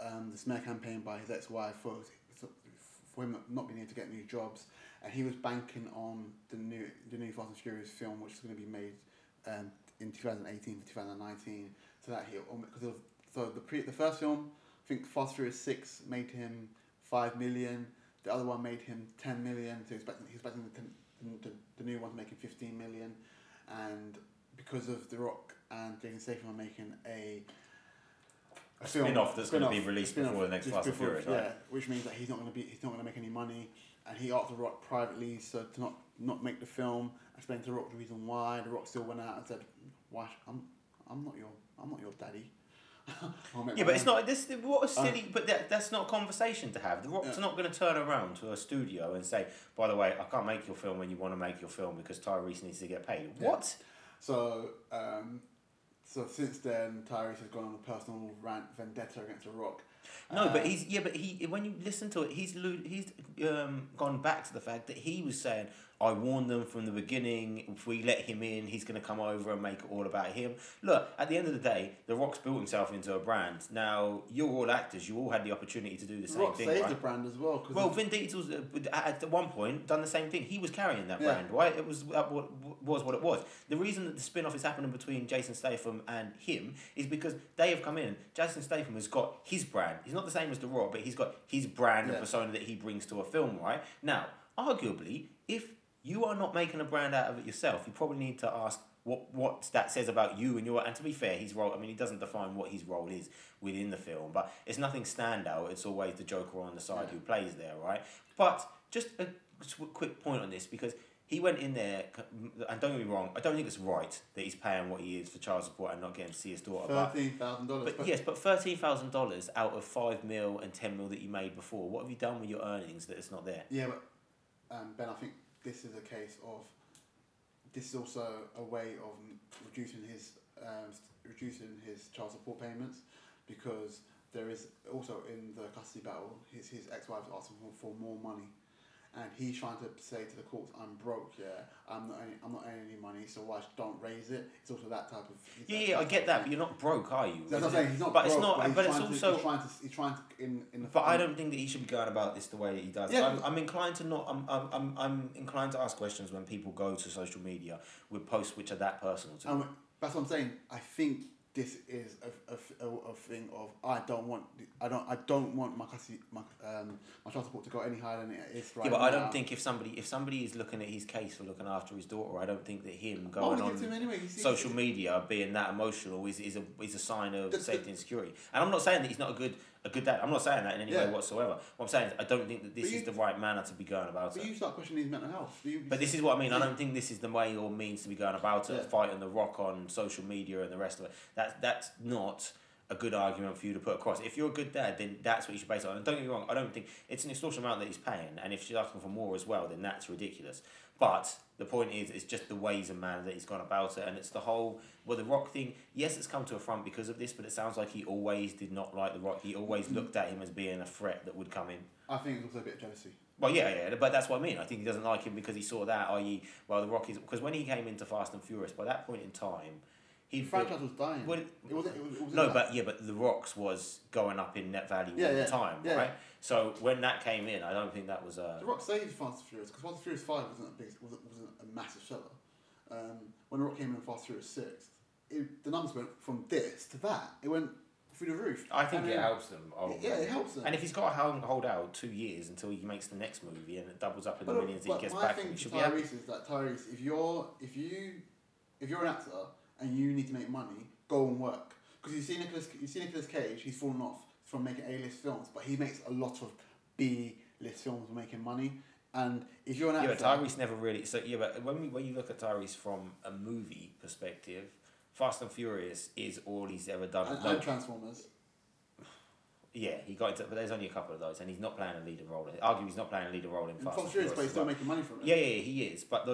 the smear campaign by his ex-wife for him not being able to get new jobs, and he was banking on the new Fast and Furious film, which is going to be made in 2018 to 2019, so the first film, I think Fast and Furious 6 made him 5 million, the other one made him 10 million, so he's expecting the new one to make him 15 million, and because of The Rock and Jason Statham are making a spin-off that's going to be released before the next Fast and Furious, right? Yeah, which means that he's not going to make any money. And he asked The Rock privately to not make the film. I explained to The Rock the reason why. The Rock still went out and said, "Why? I'm not your daddy." But it's not this. What a silly! But that's not a conversation to have. The Rock's not going to turn around to a studio and say, "By the way, I can't make your film when you want to make your film because Tyrese needs to get paid." Yeah. What? So since then, Tyrese has gone on a personal rant vendetta against The Rock. No, but he when you listen to it, he's gone back to the fact that he was saying, "I warned them from the beginning. If we let him in, he's going to come over and make it all about him." Look, at the end of the day, The Rock's built himself into a brand. Now, you're all actors. You all had the opportunity to do the same thing, right? The Rock saved the brand as well. Well, Vin Diesel's at one point done the same thing. He was carrying that brand, right? It was what it was. The reason that the spin-off is happening between Jason Statham and him is because they have come in. Jason Statham has got his brand. He's not the same as The Rock, but he's got his brand and persona that he brings to a film, right? Now, arguably, if you are not making a brand out of it yourself, you probably need to ask what that says about you and your... And to be fair, his role... I mean, he doesn't define what his role is within the film, but it's nothing standout. It's always the Joker on the side who plays there, right? But just a quick point on this, because he went in there... And don't get me wrong, I don't think it's right that he's paying what he is for child support and not getting to see his daughter. $13,000. But $13,000 out of 5 mil and 10 mil that you made before. What have you done with your earnings that it's not there? Yeah, but... Ben, I think... This is a case of. This is also a way of reducing his child support payments, because there is also in the custody battle his ex-wife's asking for more money, and he's trying to say to the courts, "I'm broke. Yeah, I'm not earning any money. So why don't raise it?" It's also that type of. I get that, but you're not broke, are you? That's what I'm saying. He's not broke. I don't think that he should be going about this the way that he does. Yeah. I'm inclined to ask questions when people go to social media with posts which are that personal to me. That's what I'm saying. I think this is a thing of I don't want my child support to go any higher than it is right now. Yeah, but I don't think if somebody is looking at his case for looking after his daughter, I don't think that him going on social media being that emotional is a sign of safety and security. And I'm not saying that he's not a good dad. I'm not saying that in any way whatsoever. What I'm saying is I don't think that this is the right manner to be going about it. But you start questioning his mental health. But this is what I mean. I don't think this is the way or means to be going about it, fighting The Rock on social media and the rest of it. That's not a good argument for you to put across. If you're a good dad, then that's what you should base it on. And don't get me wrong, I don't think... It's an extortionate amount that he's paying, and if she's asking for more as well, then that's ridiculous. But the point is, it's just the ways and manner that he's gone about it, and it's the whole... Well, The Rock thing, yes, it's come to a front because of this, but it sounds like he always did not like The Rock. He always looked at him as being a threat that would come in. I think it's also a bit of jealousy. Well, yeah, but that's what I mean. I think he doesn't like him because he saw that, i.e., well, The Rock is... Because when he came into Fast and Furious, by that point in time... The franchise was dying. Well, it wasn't. But The Rock's was going up in net value all the time, right? So when that came in, I don't think that was a. The Rock saved Fast and Furious because Fast and Furious 5 wasn't a massive seller. When The Rock came in Fast and Furious 6, the numbers went from this to that. It went through the roof. I think it helps them. It helps them. And if he's got to hold out 2 years until he makes the next movie and it doubles up in the millions, he gets back. He should be happy. My thing to Tyrese is that Tyrese, if you're an actor and you need to make money, go and work. Because you see Nicolas Cage, he's fallen off from making A-list films, but he makes a lot of B-list films making money. And if you're an actor... Yeah, but Tyrese never really... So, yeah, but when you look at Tyrese from a movie perspective, Fast and Furious is all he's ever done. And Transformers. Yeah, he got into... But there's only a couple of those, and he's not playing a leading role. Arguably, he's not playing a leading role in Fast and Furious. But he's still making money from it. Yeah, he is. But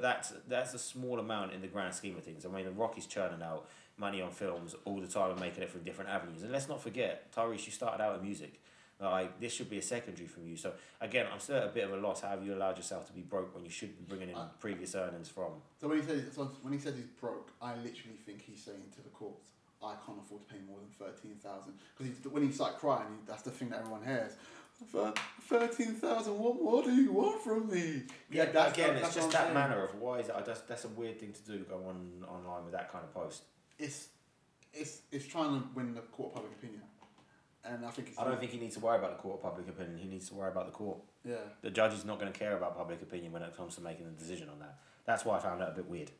that's a small amount in the grand scheme of things. I mean, The Rock is churning out money on films all the time and making it from different avenues. And let's not forget, Tyrese, you started out in music. Like, this should be a secondary from you. So, again, I'm still at a bit of a loss. How have you allowed yourself to be broke when you should be bringing in previous earnings from? So when he says he's broke, I literally think he's saying to the courts, I can't afford to pay more than $13,000. Because when he starts crying, that's the thing that everyone hears. $13,000, what more do you want from me? Yeah, that's just that manner of why is it? That's a weird thing to do, go on online with that kind of post. It's trying to win the court of public opinion. And I don't think he needs to worry about the court of public opinion. He needs to worry about the court. Yeah. The judge is not going to care about public opinion when it comes to making a decision on that. That's why I found that a bit weird.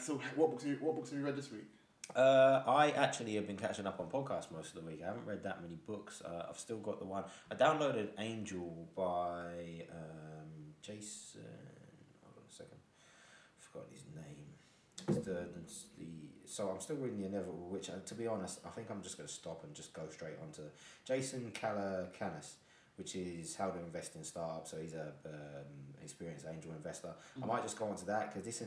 So what books have you read this week? I actually have been catching up on podcasts most of the week. I haven't read that many books. I've still got the one. I downloaded Angel by Jason... Hold on a second. I forgot his name. So I'm still reading The Inevitable, which, to be honest, I think I'm just going to stop and just go straight on to Jason Calacanis, which is How to Invest in Startups. So he's an experienced angel investor. Mm-hmm. I might just go on to that because this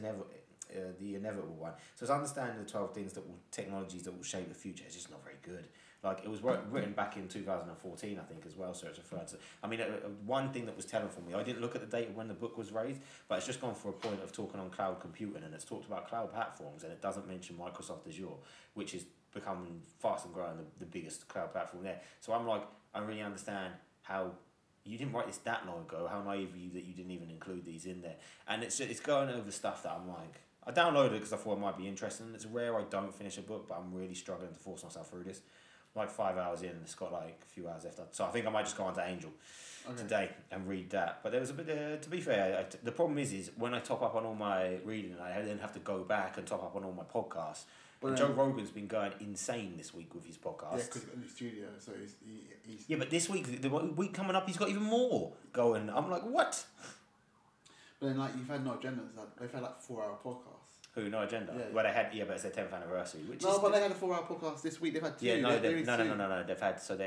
The Inevitable one. So it's understanding the 12 things technologies that will shape the future. It's just not very good. Like, it was written back in 2014, I think, as well, so it's referred to... I mean, one thing that was telling for me, I didn't look at the date of when the book was raised, but it's just gone for a point of talking on cloud computing, and it's talked about cloud platforms, and it doesn't mention Microsoft Azure, which is becoming fast and growing the biggest cloud platform there. So I'm like, I really understand how... You didn't write this that long ago, how naive were you that you didn't even include these in there? And it's going over stuff that I'm like... I downloaded it because I thought it might be interesting, and it's rare I don't finish a book, but I'm really struggling to force myself through this. Like 5 hours in, and it's got like a few hours left. So I think I might just go on to Angel today and read that. But there was a bit, to be fair, the problem is when I top up on all my reading, I then have to go back and top up on all my podcasts. But Joe Rogan's been going insane this week with his podcast. Yeah, because he's in the studio, so he's... Yeah, but this week, the week coming up, he's got even more going. I'm like, what? But then, like, you've had No Agenda. They've had like 4-hour podcasts. Who, No Agenda? Yeah. Well, they had, but it's their 10th anniversary. But they had a 4-hour podcast this week. They've had two. Yeah, no. They've had, so I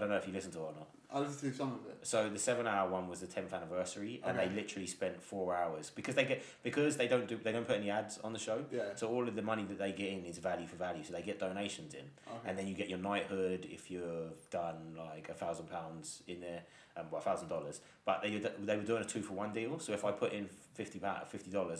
don't know if you listened to it or not. I listened to some of it. So the 7-hour one was the 10th anniversary, and they literally spent 4 hours because they don't put any ads on the show. Yeah. So all of the money that they get in is value for value. So they get donations in, and then you get your knighthood if you've done like £1,000 in there. $1,000, but they were doing a 2-for-1 deal. So if I put in $50, I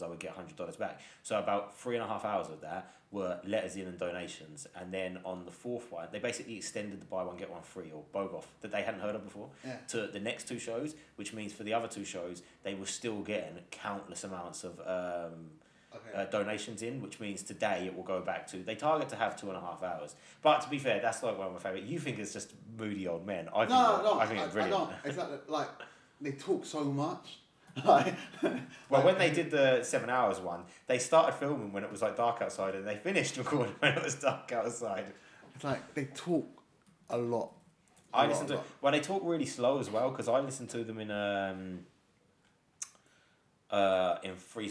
would get $100 back. So about 3.5 hours of that were letters in and donations, and then on the fourth one, they basically extended the buy one get one free or BOGOF that they hadn't heard of before to the next two shows, which means for the other two shows they were still getting countless amounts of donations in, which means today it will go back to... They target to have 2.5 hours. But to be fair, that's like one of my favourite... You think it's just moody old men. I think it's brilliant. I don't. Exactly. Like, they talk so much. Like, when they did the 7 hours one, they started filming when it was like dark outside and they finished recording when it was dark outside. It's like, they talk a lot. They talk really slow as well, because I listen to them in 2.5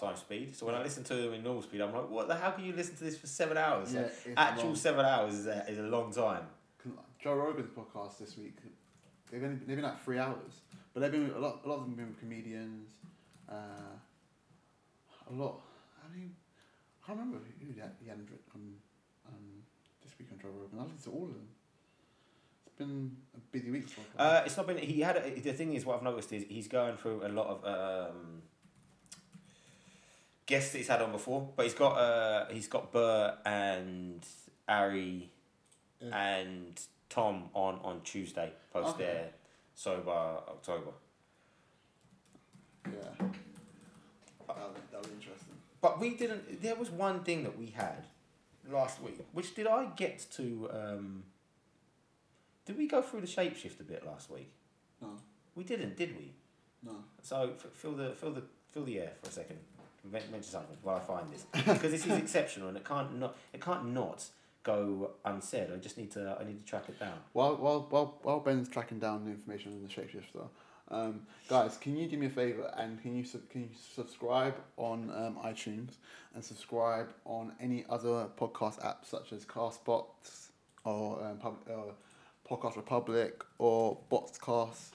times speed. So when I listen to them in normal speed, I'm like, what the hell can you listen to this for 7 hours? Yeah, like, actual long. 7 hours is a long time. Joe Rogan's podcast this week, they've been like 3 hours, but they've been a lot of them have been with comedians, a lot. I can't remember who the Andrew this week on Joe Rogan. I listened to all of them. Been a busy week for him. It's not been... The thing is, what I've noticed is he's going through a lot of guests that he's had on before, but he's got Burr and Ari and Tom on Tuesday post their Sober October. Yeah. That'll be interesting. But we didn't. There was one thing that we had last week, which did I get to? Did we go through the shapeshift a bit last week? No. We didn't, did we? No. So fill the air for a second. Mention something while I find this, because this is exceptional and it can't not go unsaid. I need to track it down. While Ben's tracking down the information on the shapeshifter, guys, can you do me a favour and can you subscribe on iTunes and subscribe on any other podcast apps such as Castbox or Podcast Republic or Boxcast,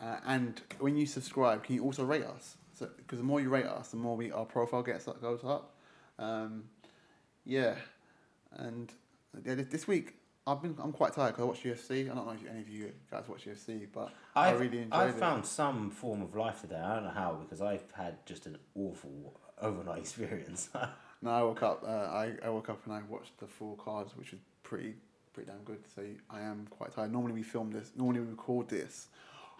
and when you subscribe, can you also rate us? So, because the more you rate us, the more our profile goes up. This week I'm quite tired because I watched UFC. I don't know if any of you guys watch UFC, but I really enjoyed it. I found some form of life today. I don't know how, because I've had just an awful overnight experience. No, I woke up. I woke up and I watched the full cards, which was pretty damn good. So I am quite tired. Normally we record this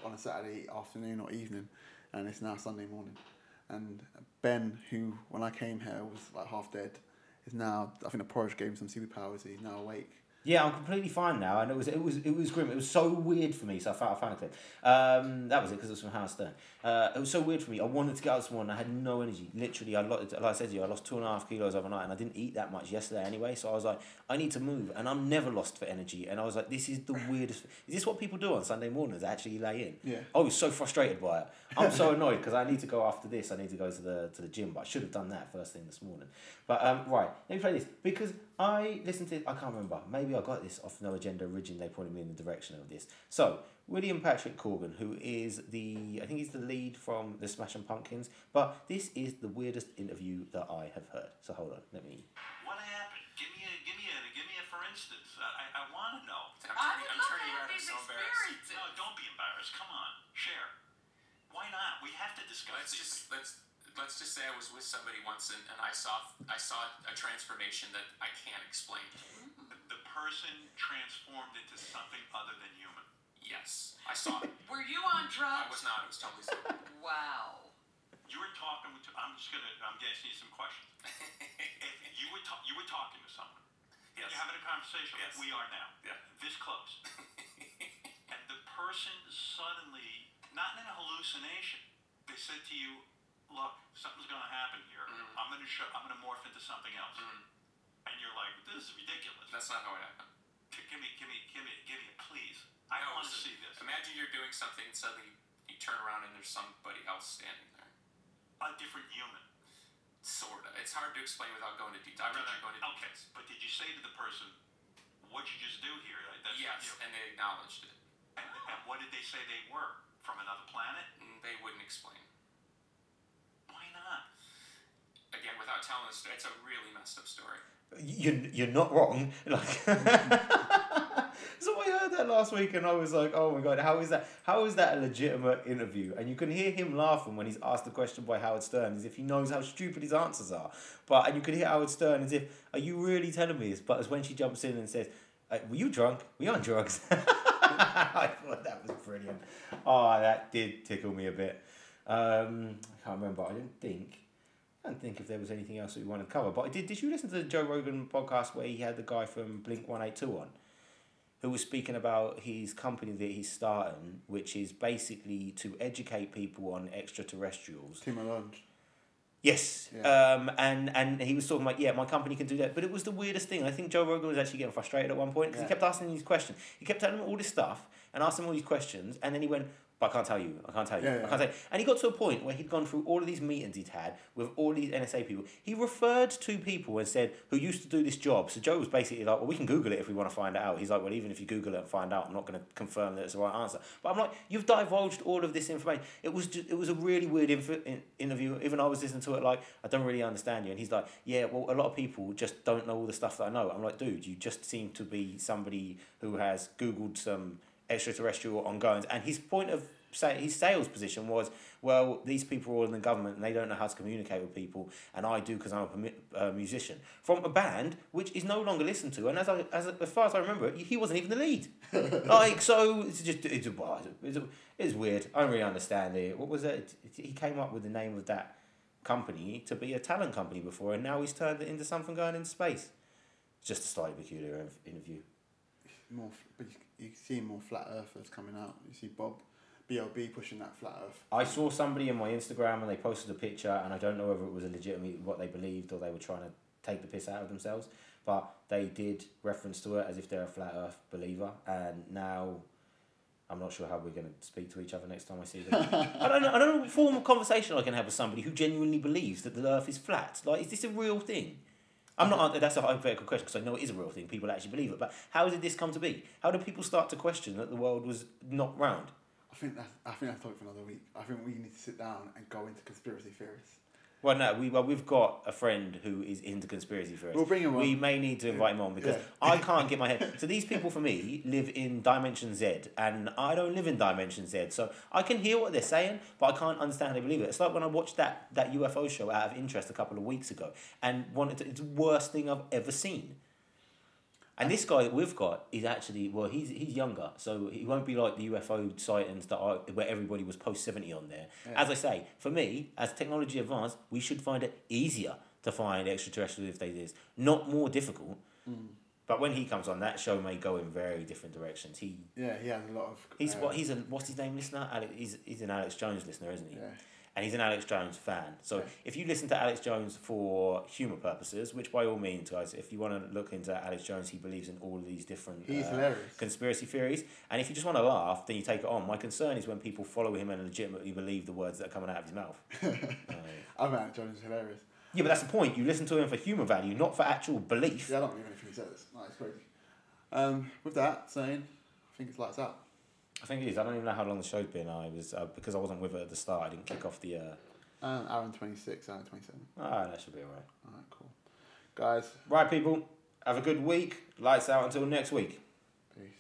on a Saturday afternoon or evening. And it's now Sunday morning. And Ben, who, when I came here, was like half dead, is now, I think the porridge gave him some superpowers, so he's now awake. Yeah, I'm completely fine now. And it was grim. It was so weird for me. So I found a clip. That was it, because it was from Howard Stern. It was so weird for me. I wanted to get out this morning. I had no energy. Literally, like I said to you, I lost 2.5 kilos overnight, and I didn't eat that much yesterday anyway. So I was like, I need to move. And I'm never lost for energy. And I was like, this is the weirdest. Is this what people do on Sunday mornings? Actually lay in. Yeah. I was so frustrated by it. I'm so annoyed because I need to go after this. I need to go to the gym. But I should have done that first thing this morning. But right, let me play this, because I listened to it. I can't remember. Maybe I got this off No Agenda originally. They pointed me in the direction of this. So, William Patrick Corgan, who is I think he's the lead from the Smashing Pumpkins, but this is the weirdest interview that I have heard. So hold on, let me. What happened? Give me a for instance. I want to know. I'm turning around and so embarrassed. No, don't be embarrassed. Come on, share. Why not? We have to discuss this. Let's just say I was with somebody once and I saw a transformation that I can't explain. The person transformed into something other than human. Yes, I saw it. Were you on drugs? I was not. It was totally stupid. Wow. You were talking to. I'm guessing you some questions. If you were talking to someone. Yes. You're having a conversation like we are now. Yeah. This close. And the person suddenly, not in a hallucination, they said to you, "Look, something's going to happen here. Mm-hmm. I'm going to morph into something else." Mm-hmm. And you're like, "This is ridiculous. That's not how it happened. Give me, please. I want to see this." Imagine you're doing something and suddenly you turn around and there's somebody else standing there. A different human. Sorta. It's hard to explain without going to detail. Okay, but did you say to the person, "What you just do here?" That's yes, and they acknowledged it. And what did they say they were? From another planet? And they wouldn't explain. Again, without telling the story, it's a really messed up story. You're not wrong. Like, so I heard that last week, and I was like, "Oh my god, how is that? How is that a legitimate interview?" And you can hear him laughing when he's asked the question by Howard Stern, as if he knows how stupid his answers are. But and you can hear Howard Stern as if, "Are you really telling me this?" But as when she jumps in and says, "Were you drunk? Were you on drugs?" I thought that was brilliant. Oh, that did tickle me a bit. I can't remember. I don't think if there was anything else that we wanted to cover. But did you listen to the Joe Rogan podcast where he had the guy from Blink-182 on, who was speaking about his company that he's starting, which is basically to educate people on extraterrestrials? Tim Allen. Yes. Yeah. And he was talking about, my company can do that. But it was the weirdest thing. I think Joe Rogan was actually getting frustrated at one point because he kept asking these questions. He kept telling him all this stuff and asking him all these questions. And then he went, "But I can't tell you. I can't tell you. I can't tell you." And he got to a point where he'd gone through all of these meetings he'd had with all these NSA people. He referred to people and said, who used to do this job. So Joe was basically like, "Well, we can Google it if we want to find out." He's like, "Well, even if you Google it and find out, I'm not going to confirm that it's the right answer." But I'm like, you've divulged all of this information. It was a really weird interview. Even I was listening to it like, "I don't really understand you." And he's like, "Yeah, well, a lot of people just don't know all the stuff that I know." I'm like, "Dude, you just seem to be somebody who has Googled some extraterrestrial ongoings," and his point of his sales position was, well, these people are all in the government and they don't know how to communicate with people, and I do because I'm a musician. From a band which is no longer listened to, and as far as I remember it, he wasn't even the lead. Like, so it's weird. I don't really understand it. What was it? He came up with the name of that company to be a talent company before, and now he's turned it into something going into space. It's just a slightly peculiar interview. More, but you see more flat earthers coming out. You see Bob, BLB pushing that flat earth. I saw somebody in my Instagram and they posted a picture, and I don't know whether it was legitimately what they believed or they were trying to take the piss out of themselves, but they did reference to it as if they're a flat earth believer, and now I'm not sure how we're going to speak to each other next time I see them. I don't know what form of conversation I can have with somebody who genuinely believes that the earth is flat. Like, is this a real thing? I'm not. That's a hypothetical question because I know it is a real thing. People actually believe it. But how did this come to be? How do people start to question that the world was not round? I think that's topic for another week. I think we need to sit down and go into conspiracy theories. Well, no, we've got a friend who is into conspiracy theories. We'll bring him on. We may need to invite him on because I can't get my head. So these people, for me, live in Dimension Z, and I don't live in Dimension Z. So I can hear what they're saying, but I can't understand how they believe it. It's like when I watched that UFO show out of interest a couple of weeks ago, and it's the worst thing I've ever seen. And this guy that we've got is actually, well, he's younger, so he won't be like the UFO sightings where everybody was post 70 on there. Yeah. As I say, for me, as technology advanced, we should find it easier to find extraterrestrials if they did, not more difficult. Mm. But when he comes on, that show may go in very different directions. He has a lot of. What's his name listener? Alex. He's an Alex Jones listener, isn't he? Yeah. And he's an Alex Jones fan. So if you listen to Alex Jones for humour purposes, which by all means, guys, if you want to look into Alex Jones, he believes in all of these different conspiracy theories. And if you just want to laugh, then you take it on. My concern is when people follow him and legitimately believe the words that are coming out of his mouth. I mean, Alex Jones is hilarious. Yeah, but that's the point. You listen to him for humour value, not for actual belief. Yeah, I don't believe anything he says. No, it's crazy. With that saying, I think it's lights out. I think it is. I don't even know how long the show's been. Because I wasn't with it at the start, I didn't kick off the... hour and 26, hour and 27. Oh, that should be all right. All right, cool. Guys. Right, people. Have a good week. Lights out until next week. Peace.